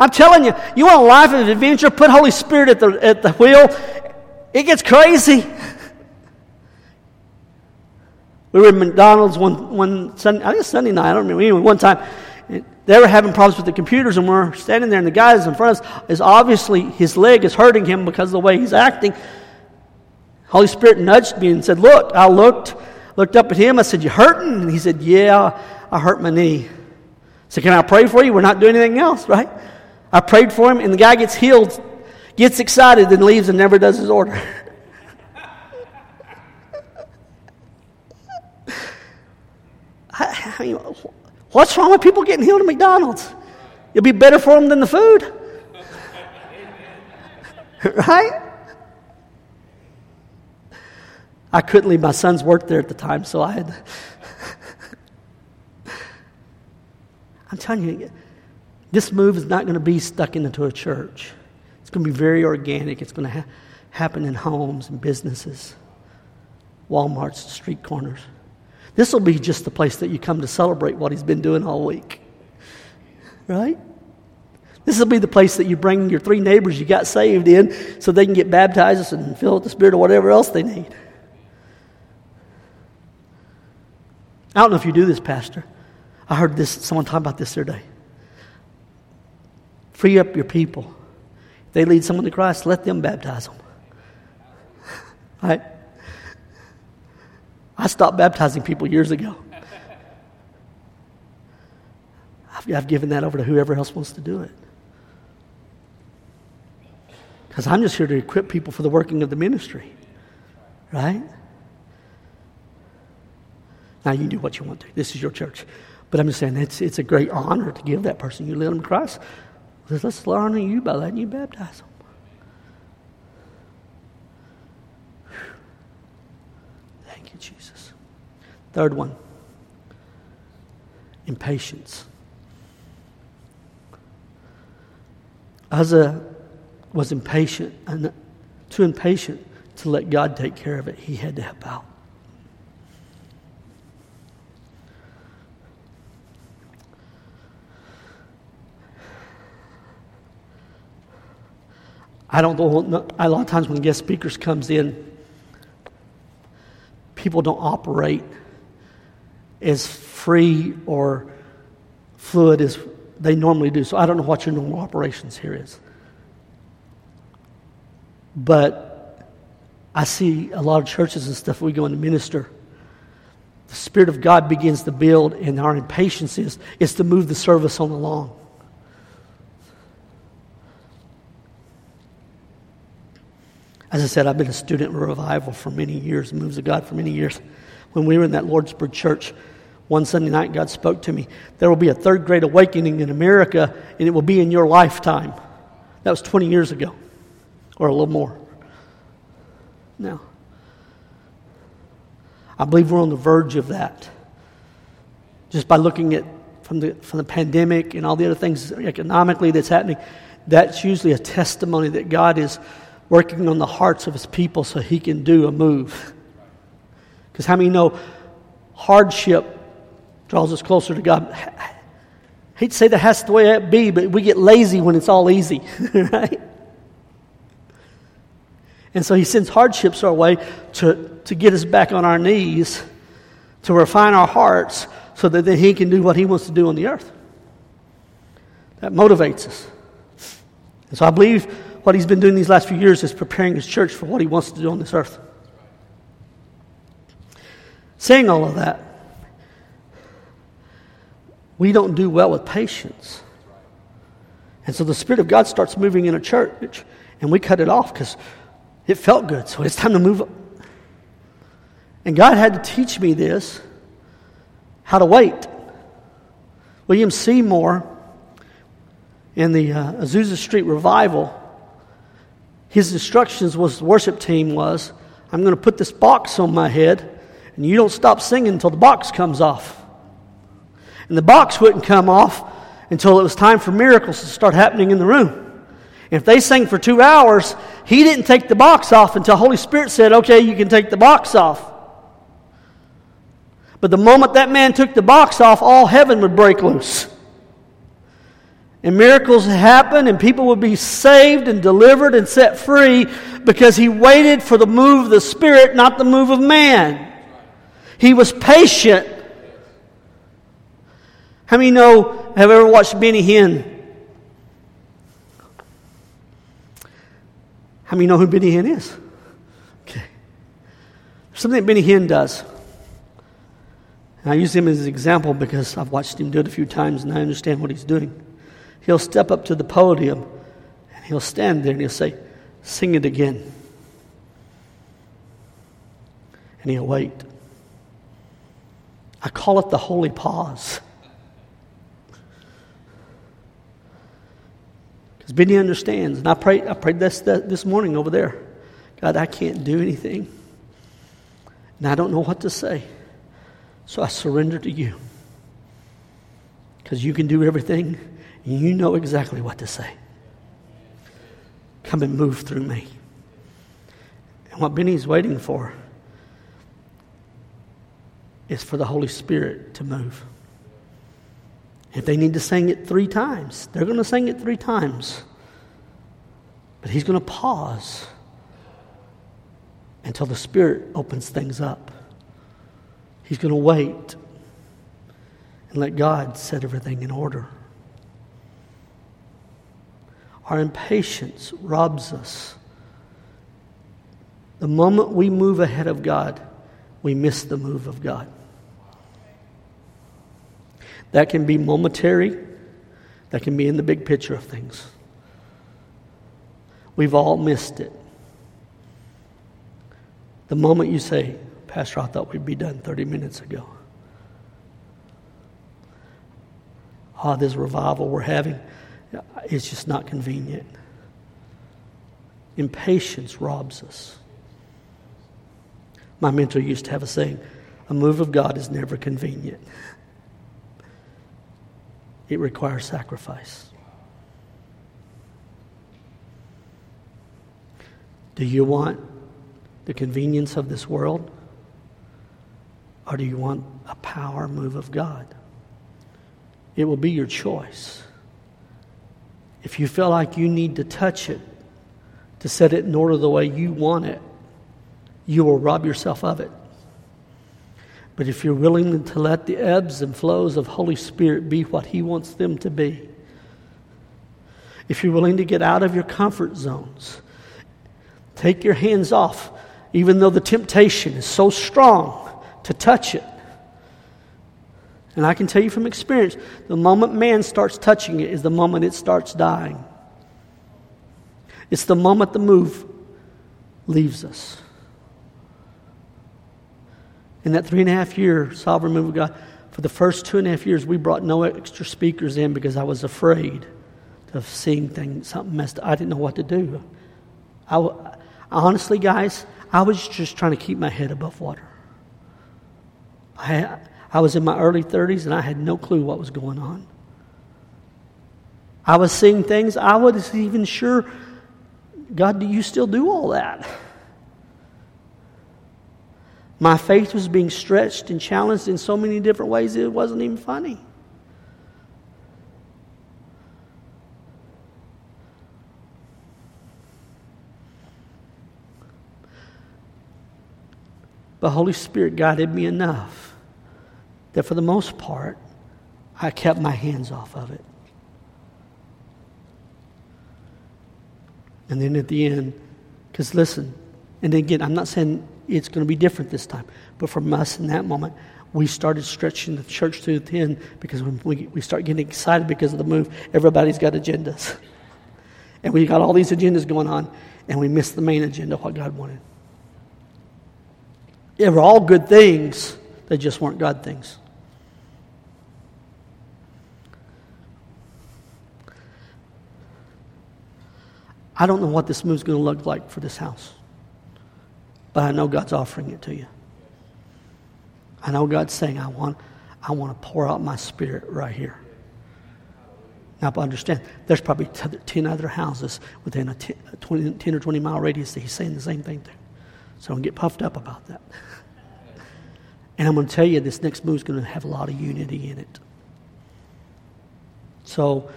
I'm telling you, you want a life of adventure, put Holy Spirit at the at the wheel. It gets crazy. We were at McDonald's one, one Sunday, I guess Sunday night, I don't remember. Anyway, one time, they were having problems with the computers, and we're standing there, and the guy that's in front of us is obviously, his leg is hurting him because of the way he's acting. Holy Spirit nudged me and said, look. I looked, looked up at him. I said, you hurting? And he said, yeah, I hurt my knee. I said, can I pray for you? We're not doing anything else, right? I prayed for him, and the guy gets healed, gets excited, and leaves and never does his order. I, I mean, what's wrong with people getting healed at McDonald's? It'll be better for them than the food. Right? I couldn't leave. My sons worked there at the time, so I had to. I'm telling you, this move is not going to be stuck into a church. It's going to be very organic. It's going to ha- happen in homes and businesses, Walmarts, street corners. This will be just the place that you come to celebrate what he's been doing all week, right? This will be the place that you bring your three neighbors you got saved in so they can get baptized and filled with the Spirit or whatever else they need. I don't know if you do this, Pastor. I heard this someone talking about this the other day. Free up your people. If they lead someone to Christ, let them baptize them. Right? I stopped baptizing people years ago. I've, I've given that over to whoever else wants to do it. Because I'm just here to equip people for the working of the ministry. Right? Now you do what you want to. This is your church. But I'm just saying it's, it's a great honor to give that person. You lead them to Christ. Let's honor you by letting you baptize them. Thank you, Jesus. Third one. Impatience. Uzzah was impatient, and too impatient to let God take care of it. He had to help out. I don't go, a lot of times when guest speakers comes in, people don't operate as free or fluid as they normally do. So I don't know what your normal operations here is. But I see a lot of churches and stuff we go in to minister. The Spirit of God begins to build, and our impatience is, is to move the service on along. As I said, I've been a student in revival for many years, moves of God for many years. When we were in that Lordsburg church, one Sunday night, God spoke to me. There will be a third great awakening in America, and it will be in your lifetime. That was twenty years ago, or a little more. Now, I believe we're on the verge of that. Just by looking at from the from the pandemic and all the other things economically that's happening, that's usually a testimony that God is working on the hearts of his people so he can do a move. Because how many know hardship draws us closer to God? I hate to say that has the way it be, but we get lazy when it's all easy, right? And so he sends hardships our way to, to get us back on our knees, to refine our hearts so that then he can do what he wants to do on the earth. That motivates us. And so I believe what he's been doing these last few years is preparing his church for what he wants to do on this earth. Saying all of that, we don't do well with patience. And so the Spirit of God starts moving in a church, and we cut it off because it felt good, so it's time to move on. And God had to teach me this, how to wait. William Seymour, in the uh, Azusa Street Revival, his instructions was, the worship team was, I'm going to put this box on my head, and you don't stop singing until the box comes off. And the box wouldn't come off until it was time for miracles to start happening in the room. If they sang for two hours, he didn't take the box off until the Holy Spirit said, okay, you can take the box off. But the moment that man took the box off, all heaven would break loose. And miracles happen, and people would be saved and delivered and set free because he waited for the move of the Spirit, not the move of man. He was patient. How many know, have ever watched Benny Hinn? How many know who Benny Hinn is? Okay. There's something that Benny Hinn does. And I use him as an example because I've watched him do it a few times and I understand what he's doing. He'll step up to the podium and he'll stand there and he'll say, sing it again. And he'll wait. I call it the holy pause. Because Benny understands. And I prayed I prayed this, this morning over there. God, I can't do anything. And I don't know what to say. So I surrender to you. Because you can do everything. You know exactly what to say. Come and move through me. And what Benny's waiting for is for the Holy Spirit to move. If they need to sing it three times, they're going to sing it three times. But he's going to pause until the Spirit opens things up. He's going to wait and let God set everything in order. Our impatience robs us. The moment we move ahead of God, we miss the move of God. That can be momentary. That can be in the big picture of things. We've all missed it. The moment you say, Pastor, I thought we'd be done thirty minutes ago. Ah, oh, this revival we're having, it's just not convenient. Impatience robs us. My mentor used to have a saying, a move of God is never convenient. It requires sacrifice. Do you want the convenience of this world? Or do you want a power move of God? It will be your choice. If you feel like you need to touch it, to set it in order the way you want it, you will rob yourself of it. But if you're willing to let the ebbs and flows of Holy Spirit be what he wants them to be, if you're willing to get out of your comfort zones, take your hands off, even though the temptation is so strong to touch it. And I can tell you from experience, the moment man starts touching it is the moment it starts dying. It's the moment the move leaves us. In that three and a half year sovereign move of God, for the first two and a half years, we brought no extra speakers in because I was afraid of seeing things, something messed up. I didn't know what to do. I, honestly, guys, I was just trying to keep my head above water. I had, I was in my early thirties, and I had no clue what was going on. I was seeing things. I wasn't even sure, God, do you still do all that? My faith was being stretched and challenged in so many different ways, it wasn't even funny. But Holy Spirit guided me enough that for the most part, I kept my hands off of it. And then at the end, because listen, and again, I'm not saying it's going to be different this time, but from us in that moment, we started stretching the church to the thin, because when we, we start getting excited because of the move, everybody's got agendas. And we got all these agendas going on, and we missed the main agenda, what God wanted. They were all good things, they just weren't God things. I don't know what this move's going to look like for this house, but I know God's offering it to you. I know God's saying, I want I want to pour out my spirit right here. Now, but understand, there's probably ten other houses within a ten, a twenty, ten or twenty mile radius that he's saying the same thing to. So don't get puffed up about that. And I'm going to tell you, this next move is going to have a lot of unity in it. So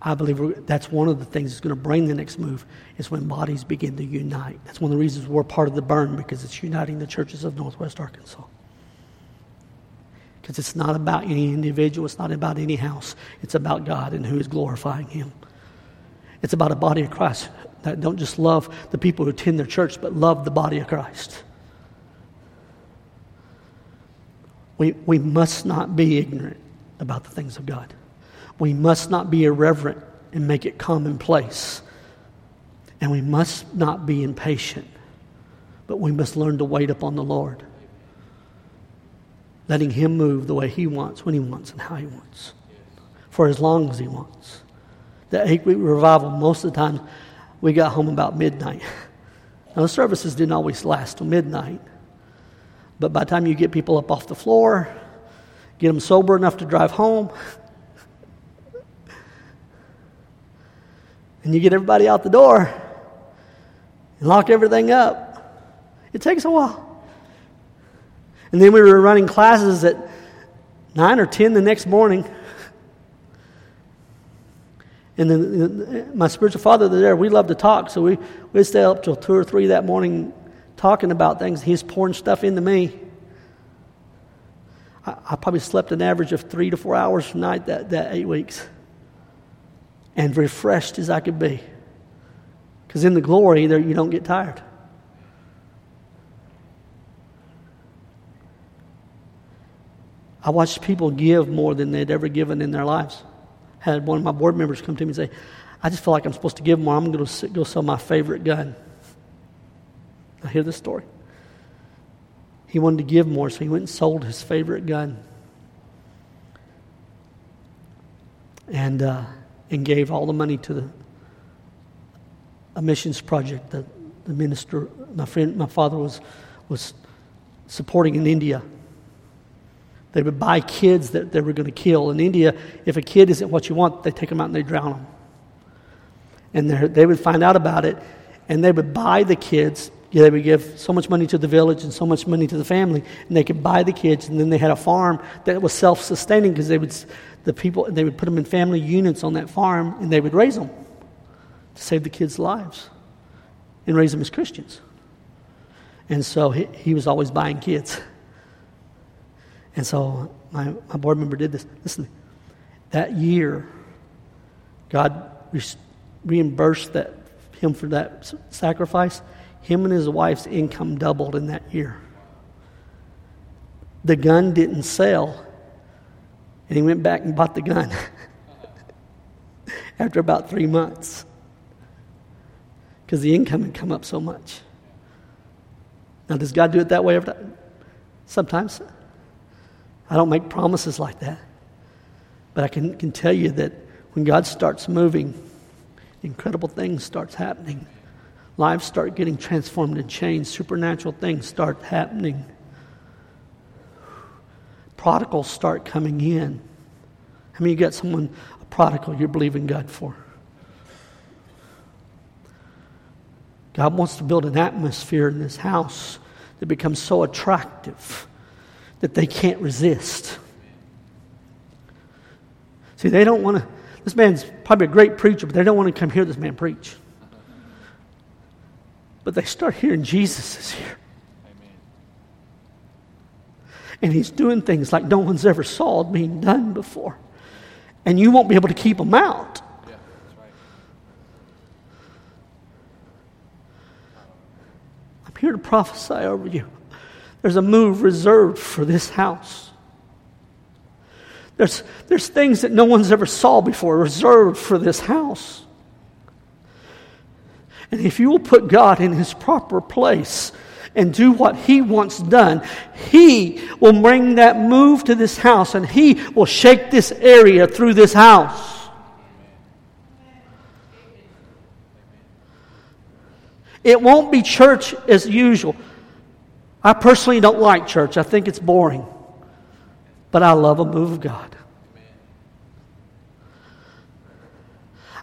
I believe we're, that's one of the things that's going to bring the next move, is when bodies begin to unite. That's one of the reasons we're part of the Burn, because it's uniting the churches of Northwest Arkansas. Because it's not about any individual, it's not about any house. It's about God and who is glorifying him. It's about a body of Christ that don't just love the people who attend their church, but love the body of Christ. We, we must not be ignorant about the things of God. We must not be irreverent and make it commonplace. And we must not be impatient, but we must learn to wait upon the Lord, letting him move the way he wants, when he wants, and how he wants, for as long as he wants. The eight-week revival, most of the time, we got home about midnight. Now, the services didn't always last till midnight, but by the time you get people up off the floor, get them sober enough to drive home, and you get everybody out the door and lock everything up, it takes a while. And then we were running classes at nine or ten the next morning. And then my spiritual father there, we love to talk, so we, we'd stay up till two or three that morning talking about things. He's pouring stuff into me. I, I probably slept an average of three to four hours a night that, that eight weeks. And refreshed as I could be. Because in the glory, there you don't get tired. I watched people give more than they'd ever given in their lives. Had one of my board members come to me and say, I just feel like I'm supposed to give more. I'm going to go sell my favorite gun. I hear this story. He wanted to give more, so he went and sold his favorite gun. And... uh and gave all the money to the a missions project that the minister, my friend, my father was was supporting in India. They would buy kids that they were going to kill. In India, if a kid isn't what you want, they take them out and they drown them. And they would find out about it, and they would buy the kids. Yeah, they would give so much money to the village and so much money to the family, and they could buy the kids. And then they had a farm that was self-sustaining, because they would, the people, they would put them in family units on that farm, and they would raise them to save the kids' lives and raise them as Christians. And so he, he was always buying kids. And so my, my board member did this. Listen, that year, God re- reimbursed that him for that sacrifice. Him and his wife's income doubled in that year. The gun didn't sell, and he went back and bought the gun after about three months. because the income had come up so much. Now, does God do it that way every time? Sometimes. I don't make promises like that. But I can, can tell you that when God starts moving, incredible things start happening. Lives start getting transformed and changed. Supernatural things start happening. Prodigals start coming in. I mean, you got someone, a prodigal you're believing God for. God wants to build an atmosphere in this house that becomes so attractive that they can't resist. See, they don't want to, this man's probably a great preacher, but they don't want to come hear this man preach. But they start hearing Jesus is here. Amen. And he's doing things like no one's ever saw being done before. And you won't be able to keep them out. Here to prophesy over you. There's a move reserved for this house. There's, there's things that no one's ever saw before reserved for this house. And if you will put God in his proper place and do what he wants done, he will bring that move to this house and he will shake this area through this house. It won't be church as usual. I personally don't like church. I think it's boring. But I love a move of God.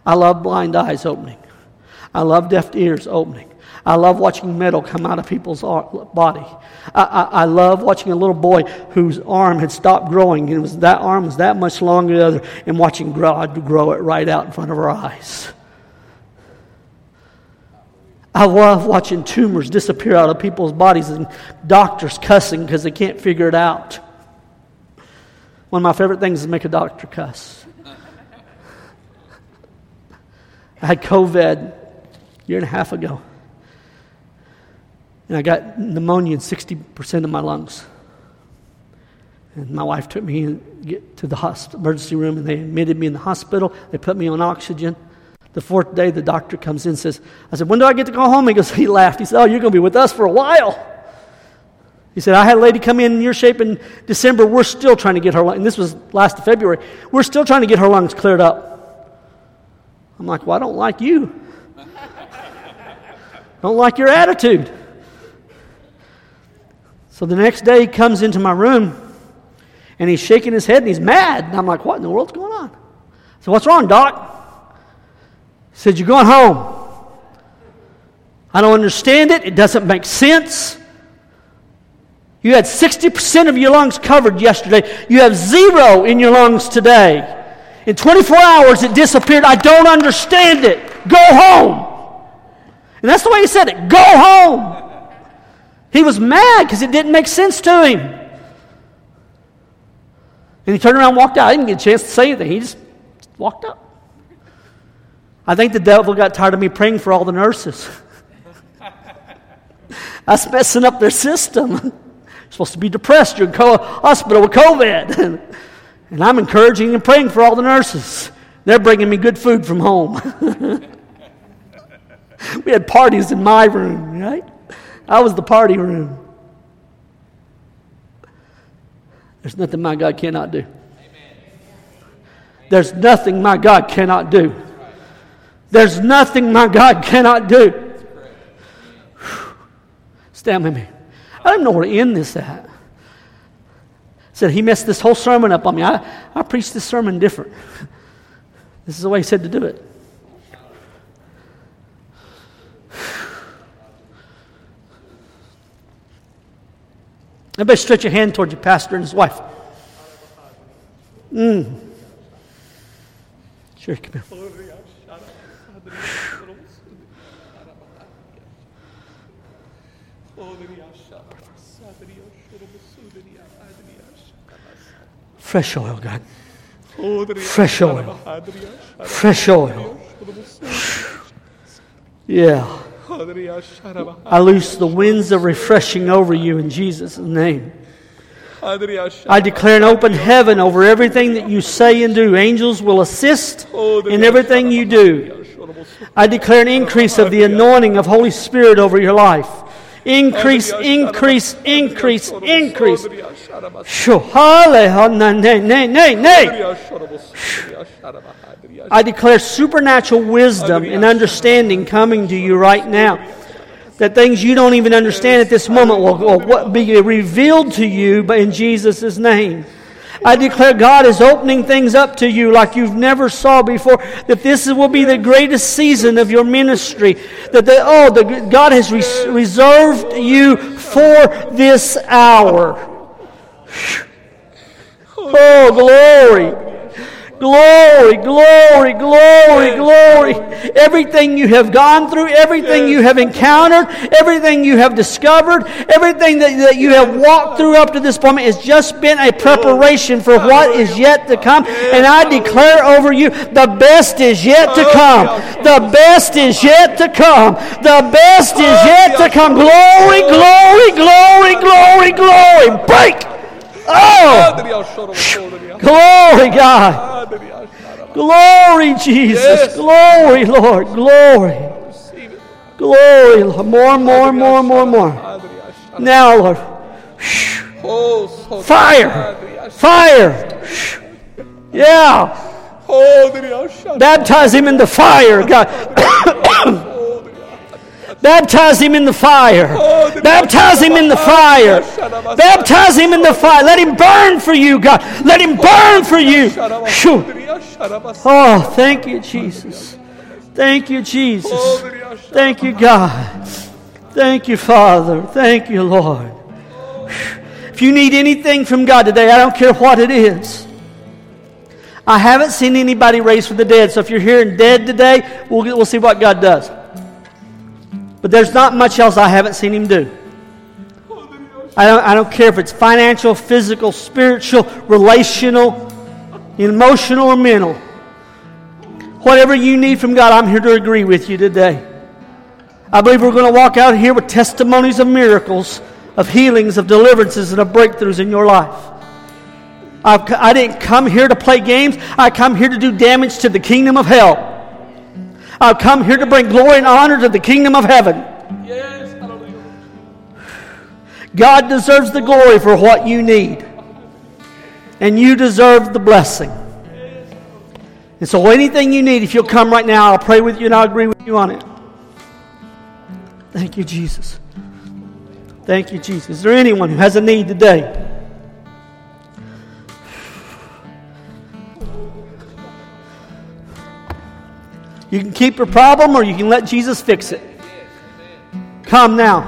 I love blind eyes opening. I love deaf ears opening. I love watching metal come out of people's body. I, I, I love watching a little boy whose arm had stopped growing. And it was, that arm was that much longer than the other. And watching God grow it right out in front of our eyes. I love watching tumors disappear out of people's bodies and doctors cussing because they can't figure it out. One of my favorite things is to make a doctor cuss. I had COVID a year and a half ago. And I got pneumonia in sixty percent of my lungs. And my wife took me in, get to the hospital, emergency room, and they admitted me in the hospital. They put me on oxygen. The fourth day, the doctor comes in and says, I said, when do I get to go home? He goes, he laughed. He said, oh, you're going to be with us for a while. He said, I had a lady come in in your shape in December. We're still trying to get her lungs. And this was last of February. We're still trying to get her lungs cleared up. I'm like, well, I don't like you. I don't like your attitude. So the next day, he comes into my room, and he's shaking his head, and he's mad. And I'm like, what in the world's going on? I said, what's wrong, doc? He said, you're going home. I don't understand it. It doesn't make sense. You had sixty percent of your lungs covered yesterday. You have zero in your lungs today. In twenty-four hours, it disappeared. I don't understand it. Go home. And that's the way he said it. Go home. He was mad because it didn't make sense to him. And he turned around and walked out. I didn't get a chance to say anything. He just walked up. I think the devil got tired of me praying for all the nurses. I was messing up their system. You're supposed to be depressed. You're in co- hospital with COVID. And I'm encouraging and praying for all the nurses. They're bringing me good food from home. We had parties in my room, right? I was the party room. There's nothing my God cannot do. There's nothing my God cannot do. There's nothing my God cannot do. Stand with me. I don't know where to end this at. Said he messed this whole sermon up on me. I, I preached this sermon different. This is the way he said to do it. Everybody stretch your hand toward your pastor and his wife. Mm. Sure, come here. Fresh oil, God. Fresh oil. Fresh oil. Yeah. I loose the winds of refreshing over you in Jesus' name. I declare an open heaven over everything that you say and do. Angels will assist in everything you do. I declare an increase of the anointing of Holy Spirit over your life. Increase, increase, increase, increase. I declare supernatural wisdom and understanding coming to you right now. That things you don't even understand at this moment will, will be revealed to you in Jesus' name. I declare God is opening things up to you like you've never saw before. That this will be the greatest season of your ministry. That the, oh, the, God has res- reserved you for this hour. Oh, glory. Glory, glory, glory, glory. Everything you have gone through, everything you have encountered, everything you have discovered, everything that, that you have walked through up to this point has just been a preparation for what is yet to come. And I declare over you, the best is yet to come. The best is yet to come. The best is yet to come. Glory, glory, glory, glory, glory. Break! Oh! Glory, God. Glory, Jesus. Glory, Lord. Glory. Glory, Lord. More, more, more, more, more. Now, Lord. Fire. Fire. Yeah. Baptize him in the fire, God. Baptize him in the fire. Baptize him in the fire. Baptize him in the fire. Let him burn for you, God. Let him burn for you. Oh, thank you, Jesus. Thank you, Jesus. Thank you, God. Thank you, Father. Thank you, Lord. If you need anything from God today, I don't care what it is. I haven't seen anybody raised from the dead. So if you're hearing dead today, we'll, we'll see what God does. But there's not much else I haven't seen him do. I don't, I don't care if it's financial, physical, spiritual, relational, emotional, or mental. Whatever you need from God, I'm here to agree with you today. I believe we're going to walk out here with testimonies of miracles, of healings, of deliverances, and of breakthroughs in your life. I've, I didn't come here to play games. I come here to do damage to the kingdom of hell. I've come here to bring glory and honor to the kingdom of heaven. Yes, hallelujah. God deserves the glory for what you need. And you deserve the blessing. And so anything you need, if you'll come right now, I'll pray with you and I'll agree with you on it. Thank you, Jesus. Thank you, Jesus. Is there anyone who has a need today? You can keep your problem or you can let Jesus fix it. Come now.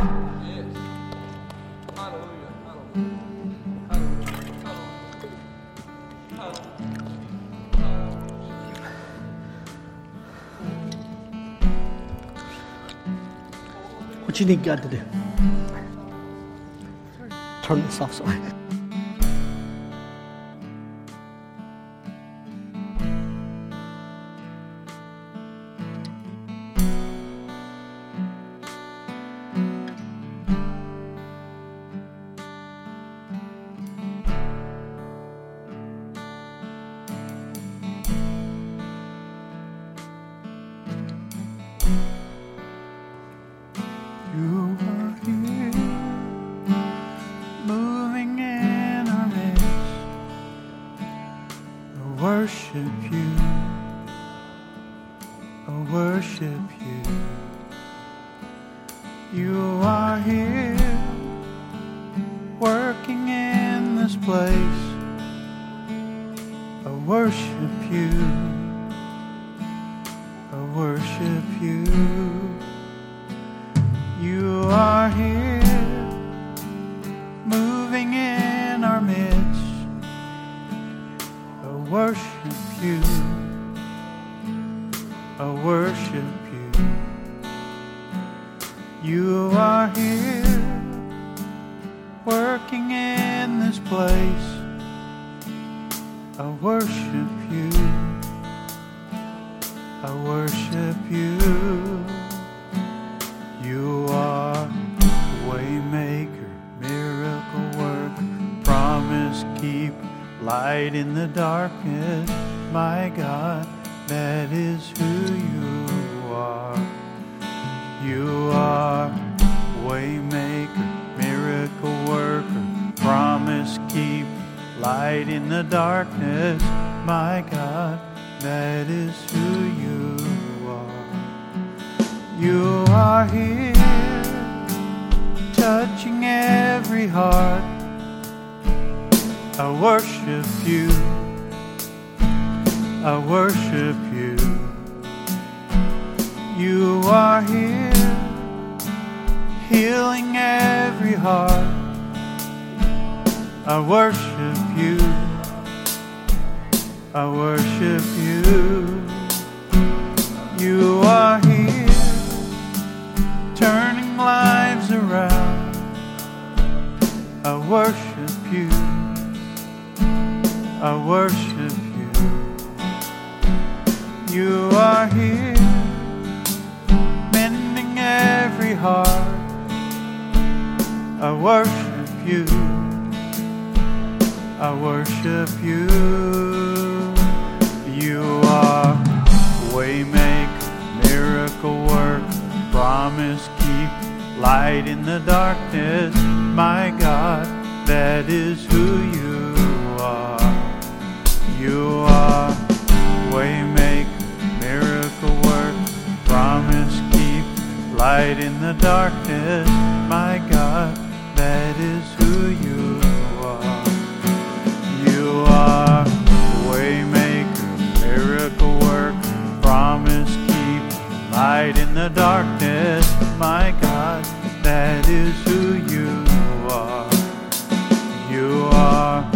What you need God to do? Turn this off so I... light in the darkness, my God, that is who you are. You are here, touching every heart. I worship you, I worship you. You are here, healing every heart. I worship you, I worship you. You are here, turning lives around. I worship you, I worship you. You are here, mending every heart. I worship you, I worship you. You are waymaker, miracle work, promise keep, light in the darkness. My God, that is who you are. You are waymaker, miracle work, promise keep, light in the darkness. My God, that is who you are. You are waymaker, miracle work, promise keep, light in the darkness. My God, that is who you are. You are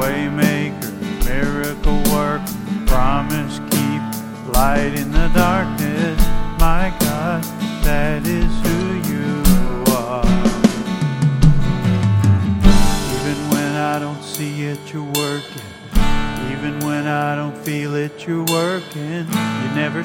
waymaker, miracle work, promise keep, light in the darkness. My God, that is who you are. Even when I don't see it, you're working. Even when I don't feel it, you're working. You never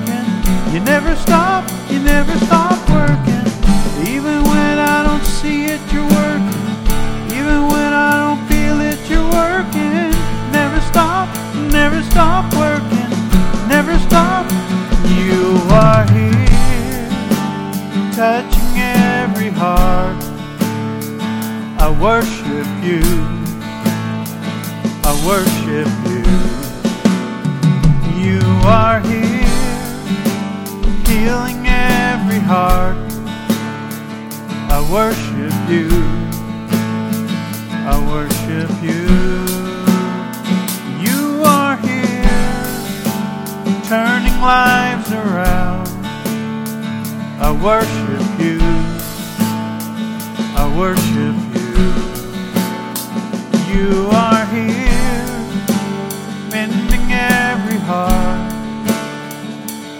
You never stop, you never stop working. Even when I don't see it, you're working. Even when I don't feel it, you're working. Never stop, never stop working. Never stop. You are here, touching every heart. I worship you, I worship you. You are here, healing every heart. I worship you, I worship you. You are here, turning lives around. I worship you, I worship you. You are here, mending every heart.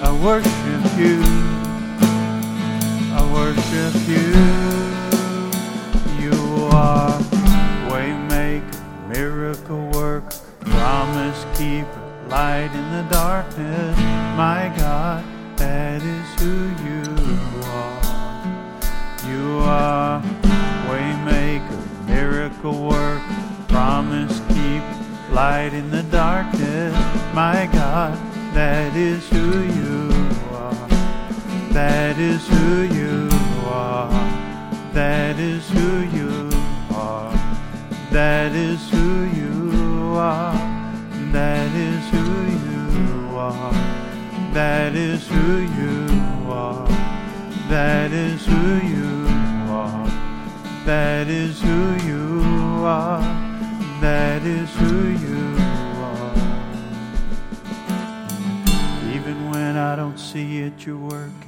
I worship you, I worship you. You are waymaker, miracle work, promise keeper, light in the darkness. My God, that is who you are. You are waymaker, miracle work, promise keeper, light in the darkness. My God, that is who you are. That is who you are. That is who you are. That is who you are. That is who you are. That is who you are. That is who you are. That is who you are. That is who you are. Even when I don't see it, you're working.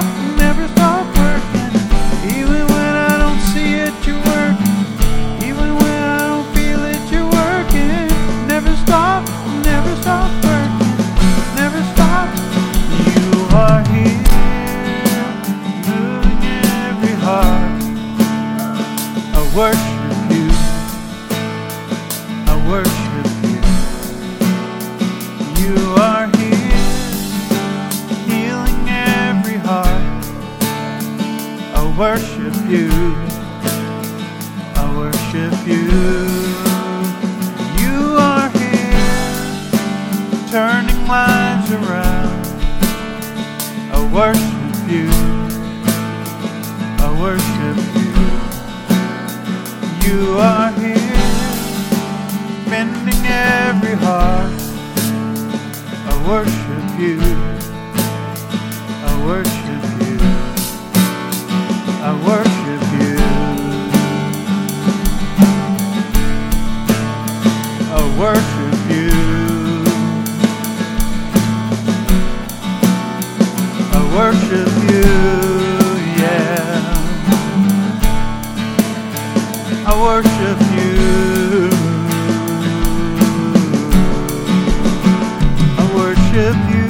never stop working. Even when I don't see it, you're working. Even when I don't feel it, you're working. Never stop, never stop working. Never stop. You are here, moving every heart. I worship you. I worship you. You are here. I worship you, I worship you. You are here, turning lives around. I worship you, I worship you. You are here, mending every heart. I worship you, I worship you. I worship you. I worship you. I worship you, yeah. I worship you. I worship you.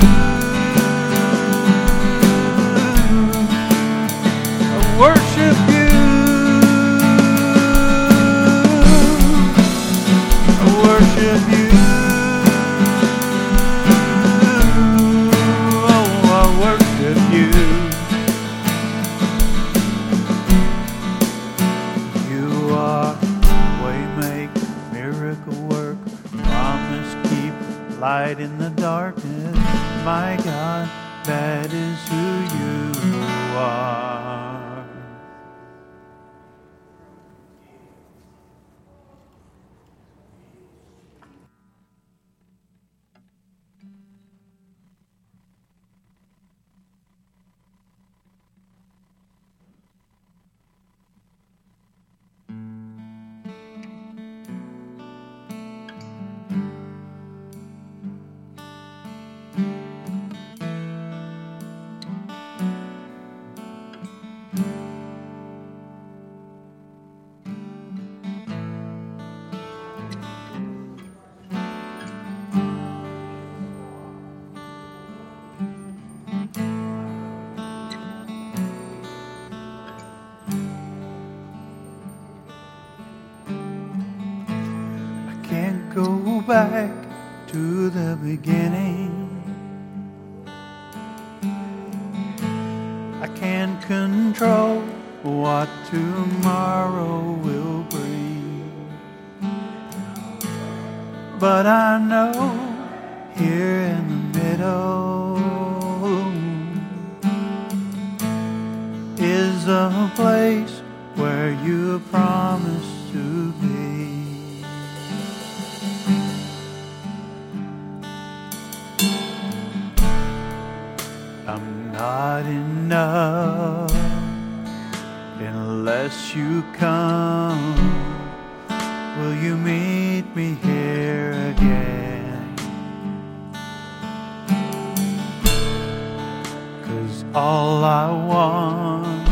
Worship you. I worship you. Oh, I worship you. You are waymaker, miracle work, promise keep, light in the darkness. My God, that is who you are. Back to the beginning. I can't control what tomorrow will bring, but I know here in the middle is a place where you promised to be. Not enough unless you come. Will you meet me here again? 'Cause all I want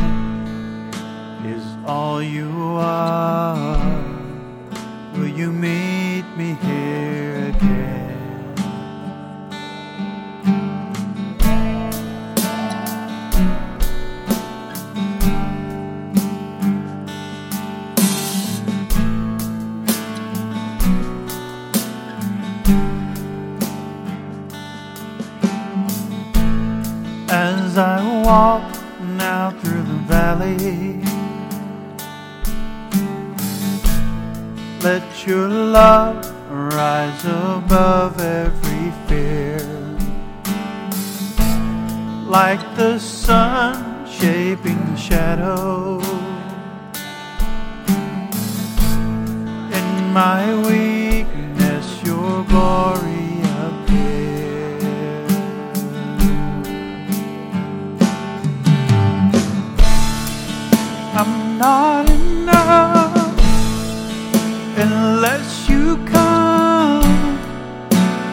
is all you are. Will you meet me here again? As I walk now through the valley, let your love rise above every fear. like the sun shaping the shadow. In my weakness, your glory appears. I'm not enough unless you come.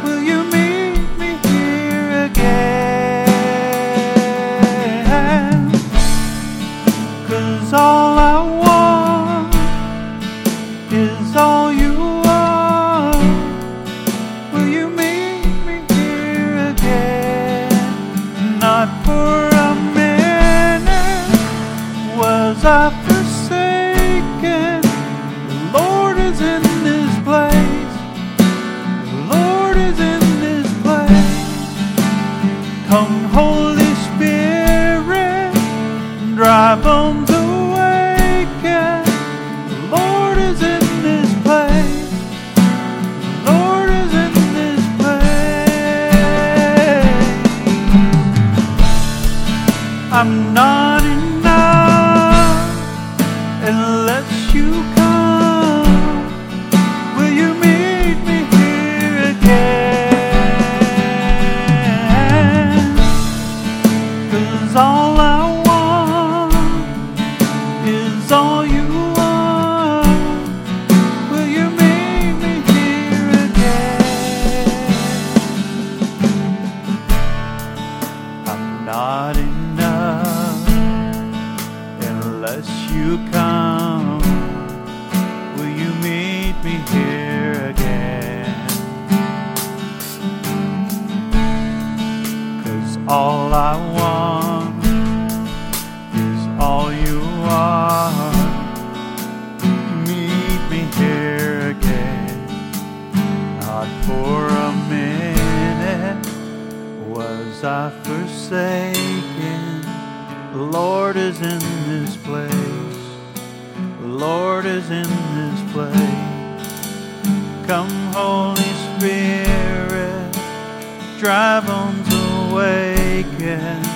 Will you meet me here again? 'Cause all I want is all you want. Will you meet me here again? Not for a minute was I forsaken. The Lord is in this place. The Lord is in this place. Come, Holy Spirit, drive on. I'm not enough unless you come. Will you meet me here again? 'Cause all I want is all you want. Will you meet me here again? I'm not enough unless you come. Will you meet me here again? 'Cause all I want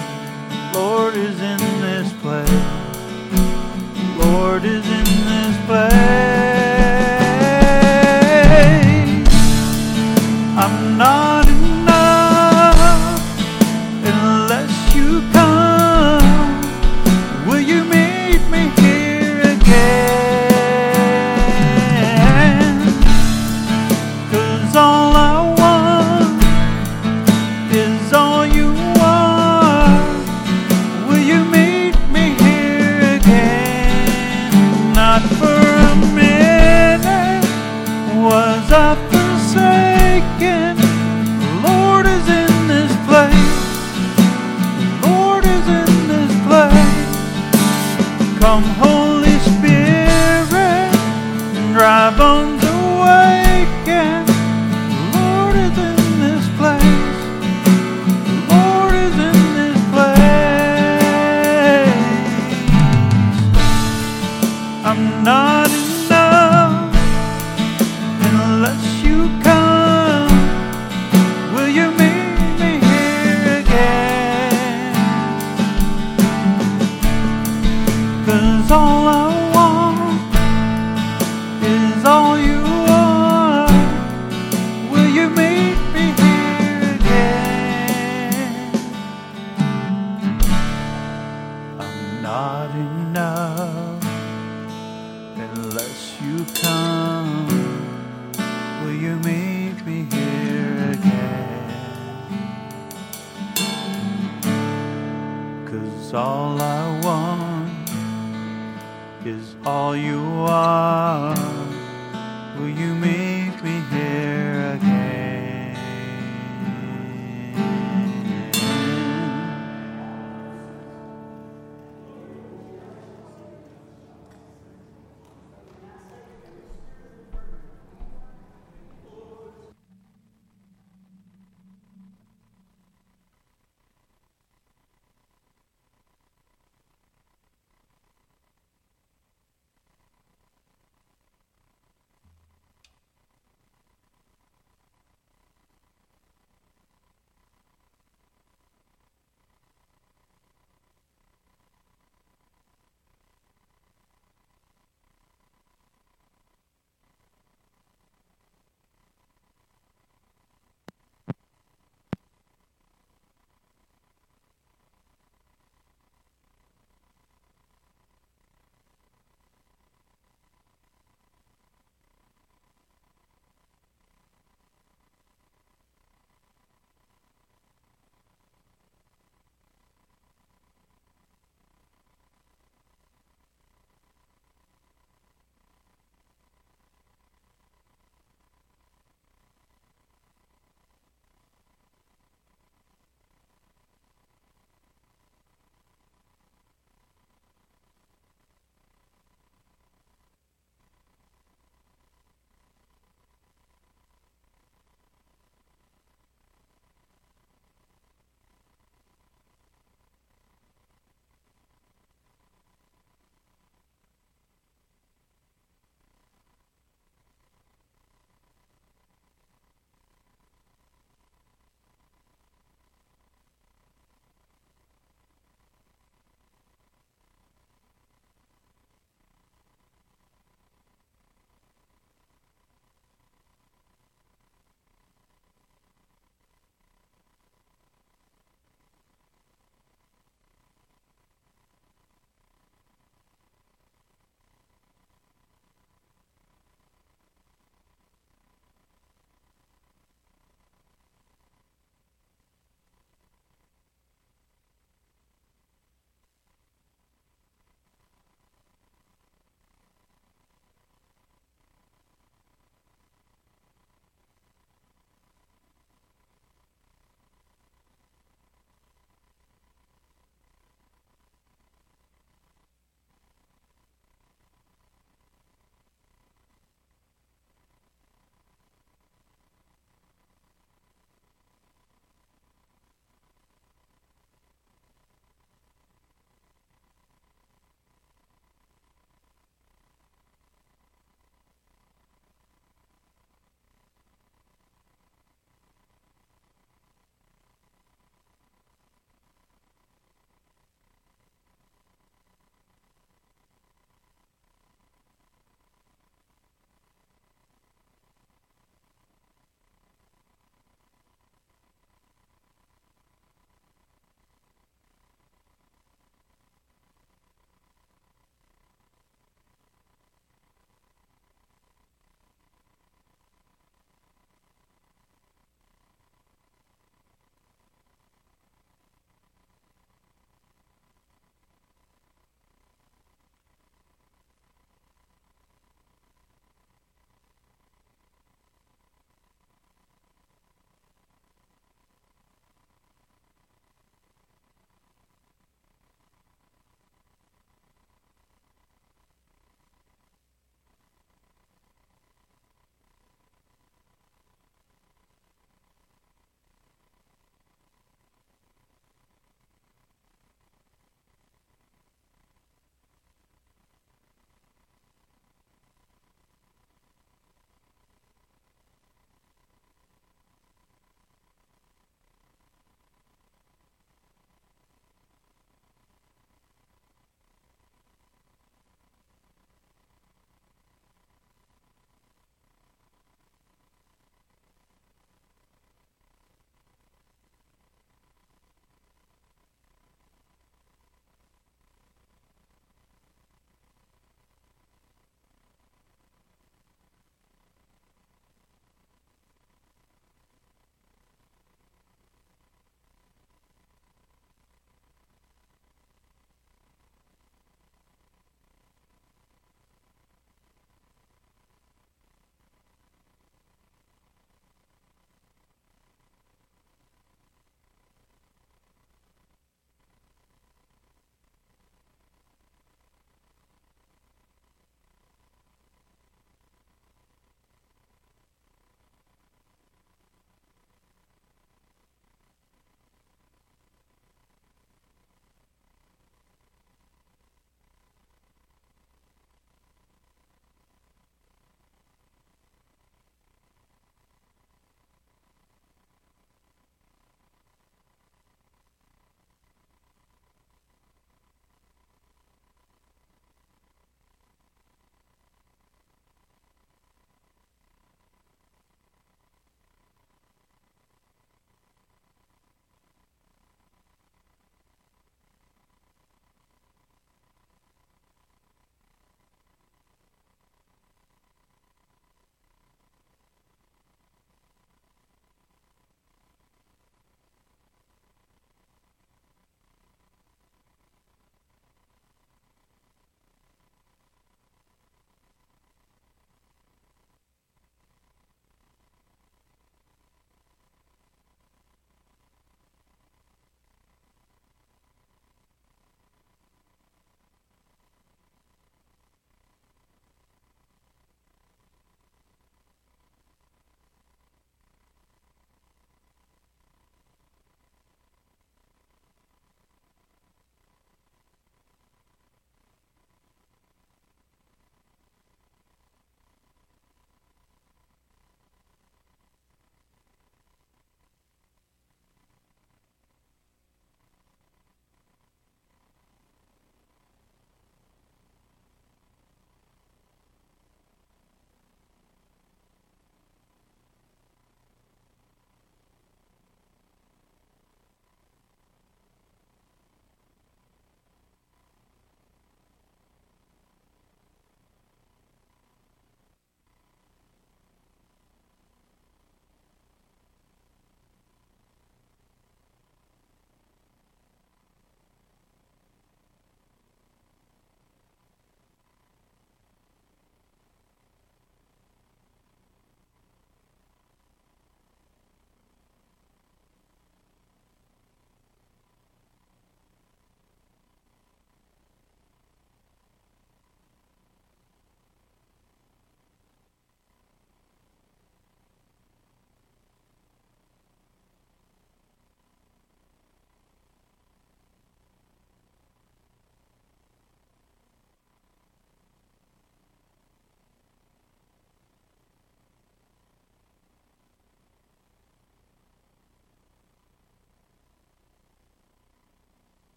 is all you want. Meet me here again. Not for a minute was I forsaken. The Lord is in this place. The Lord is in this place. Come, Holy Spirit, drive on the way again. The Lord is in this place. The Lord is in this place. I'm not enough unless you come. Come, Holy Spirit, drive on the way again. The Lord is in this place. The Lord is in this place. I'm not enough unless you come. Will you meet me here again? 'Cause all I want is all you want. Will you meet me here again? I'm not enough unless you come. Will you meet me here again? 'Cause all I want is all you are. Will you meet me here again?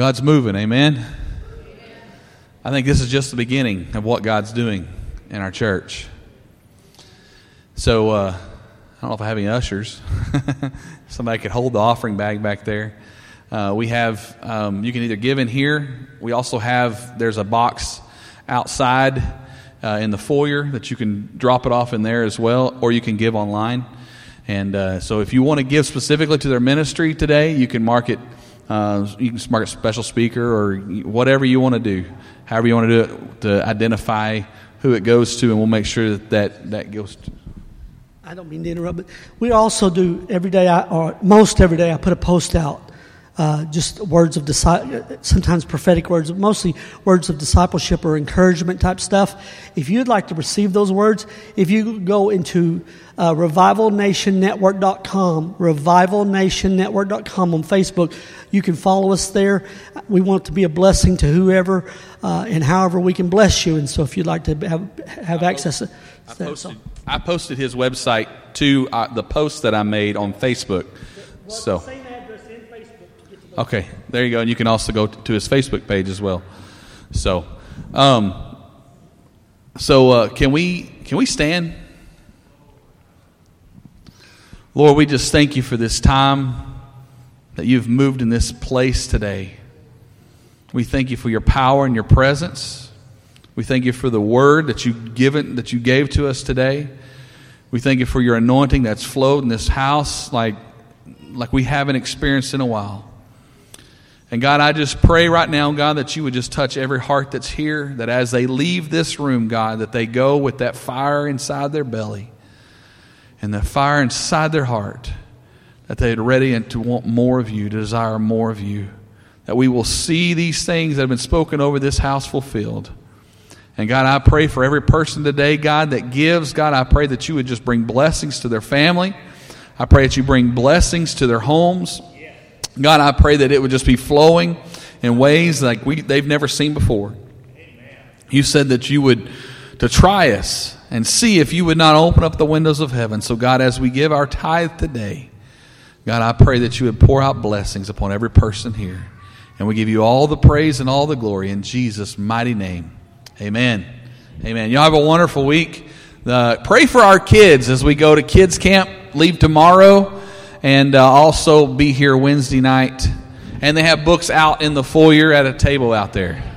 God's moving, amen? I think this is just the beginning of what God's doing in our church. So, uh, I don't know if I have any ushers. Somebody could hold the offering bag back there. Uh, we have, um, you can either give in here. We also have, there's a box outside uh, in the foyer that you can drop it off in there as well, or you can give online. And uh, so if you want to give specifically to their ministry today, you can mark it, uh, you can mark it special speaker or whatever you want to do, however you want to do it to identify who it goes to, and we'll make sure that that, that goes to. I don't mean to interrupt, but we also do every day, I, or most every day, I put a post out. Uh, just words of discipleship, sometimes prophetic words, mostly words of discipleship or encouragement type stuff. If you'd like to receive those words, if you go into uh, Revival Nation Network dot com, Revival Nation Network dot com on Facebook, you can follow us there. We want to be a blessing to whoever uh, and however we can bless you. And so if you'd like to have, have I access posted, to that. I posted, I posted his website to uh, the post that I made on Facebook. Well, so. Okay, there you go. And you can also go to his Facebook page as well. So, um, so uh, can we can we stand? Lord, we just thank you for this time that you've moved in this place today. We thank you for your power and your presence. We thank you for the word that you given that you gave to us today. We thank you for your anointing that's flowed in this house like like we haven't experienced in a while. And God, I just pray right now, God, that you would just touch every heart that's here, that as they leave this room, God, that they go with that fire inside their belly and the fire inside their heart, that they're ready and to want more of you, to desire more of you, that we will see these things that have been spoken over this house fulfilled. And God, I pray for every person today, God, that gives. God, I pray that you would just bring blessings to their family. I pray that you bring blessings to their homes. God, I pray that it would just be flowing in ways like we they've never seen before. Amen. You said that you would to try us and see if you would not open up the windows of heaven. So, God, as we give our tithe today, God, I pray that you would pour out blessings upon every person here. And we give you all the praise and all the glory in Jesus' mighty name. Amen. Amen. Y'all have a wonderful week. Uh, pray for our kids as we go to kids camp, leave tomorrow. And uh, also be here Wednesday night. And they have books out in the foyer at a table out there.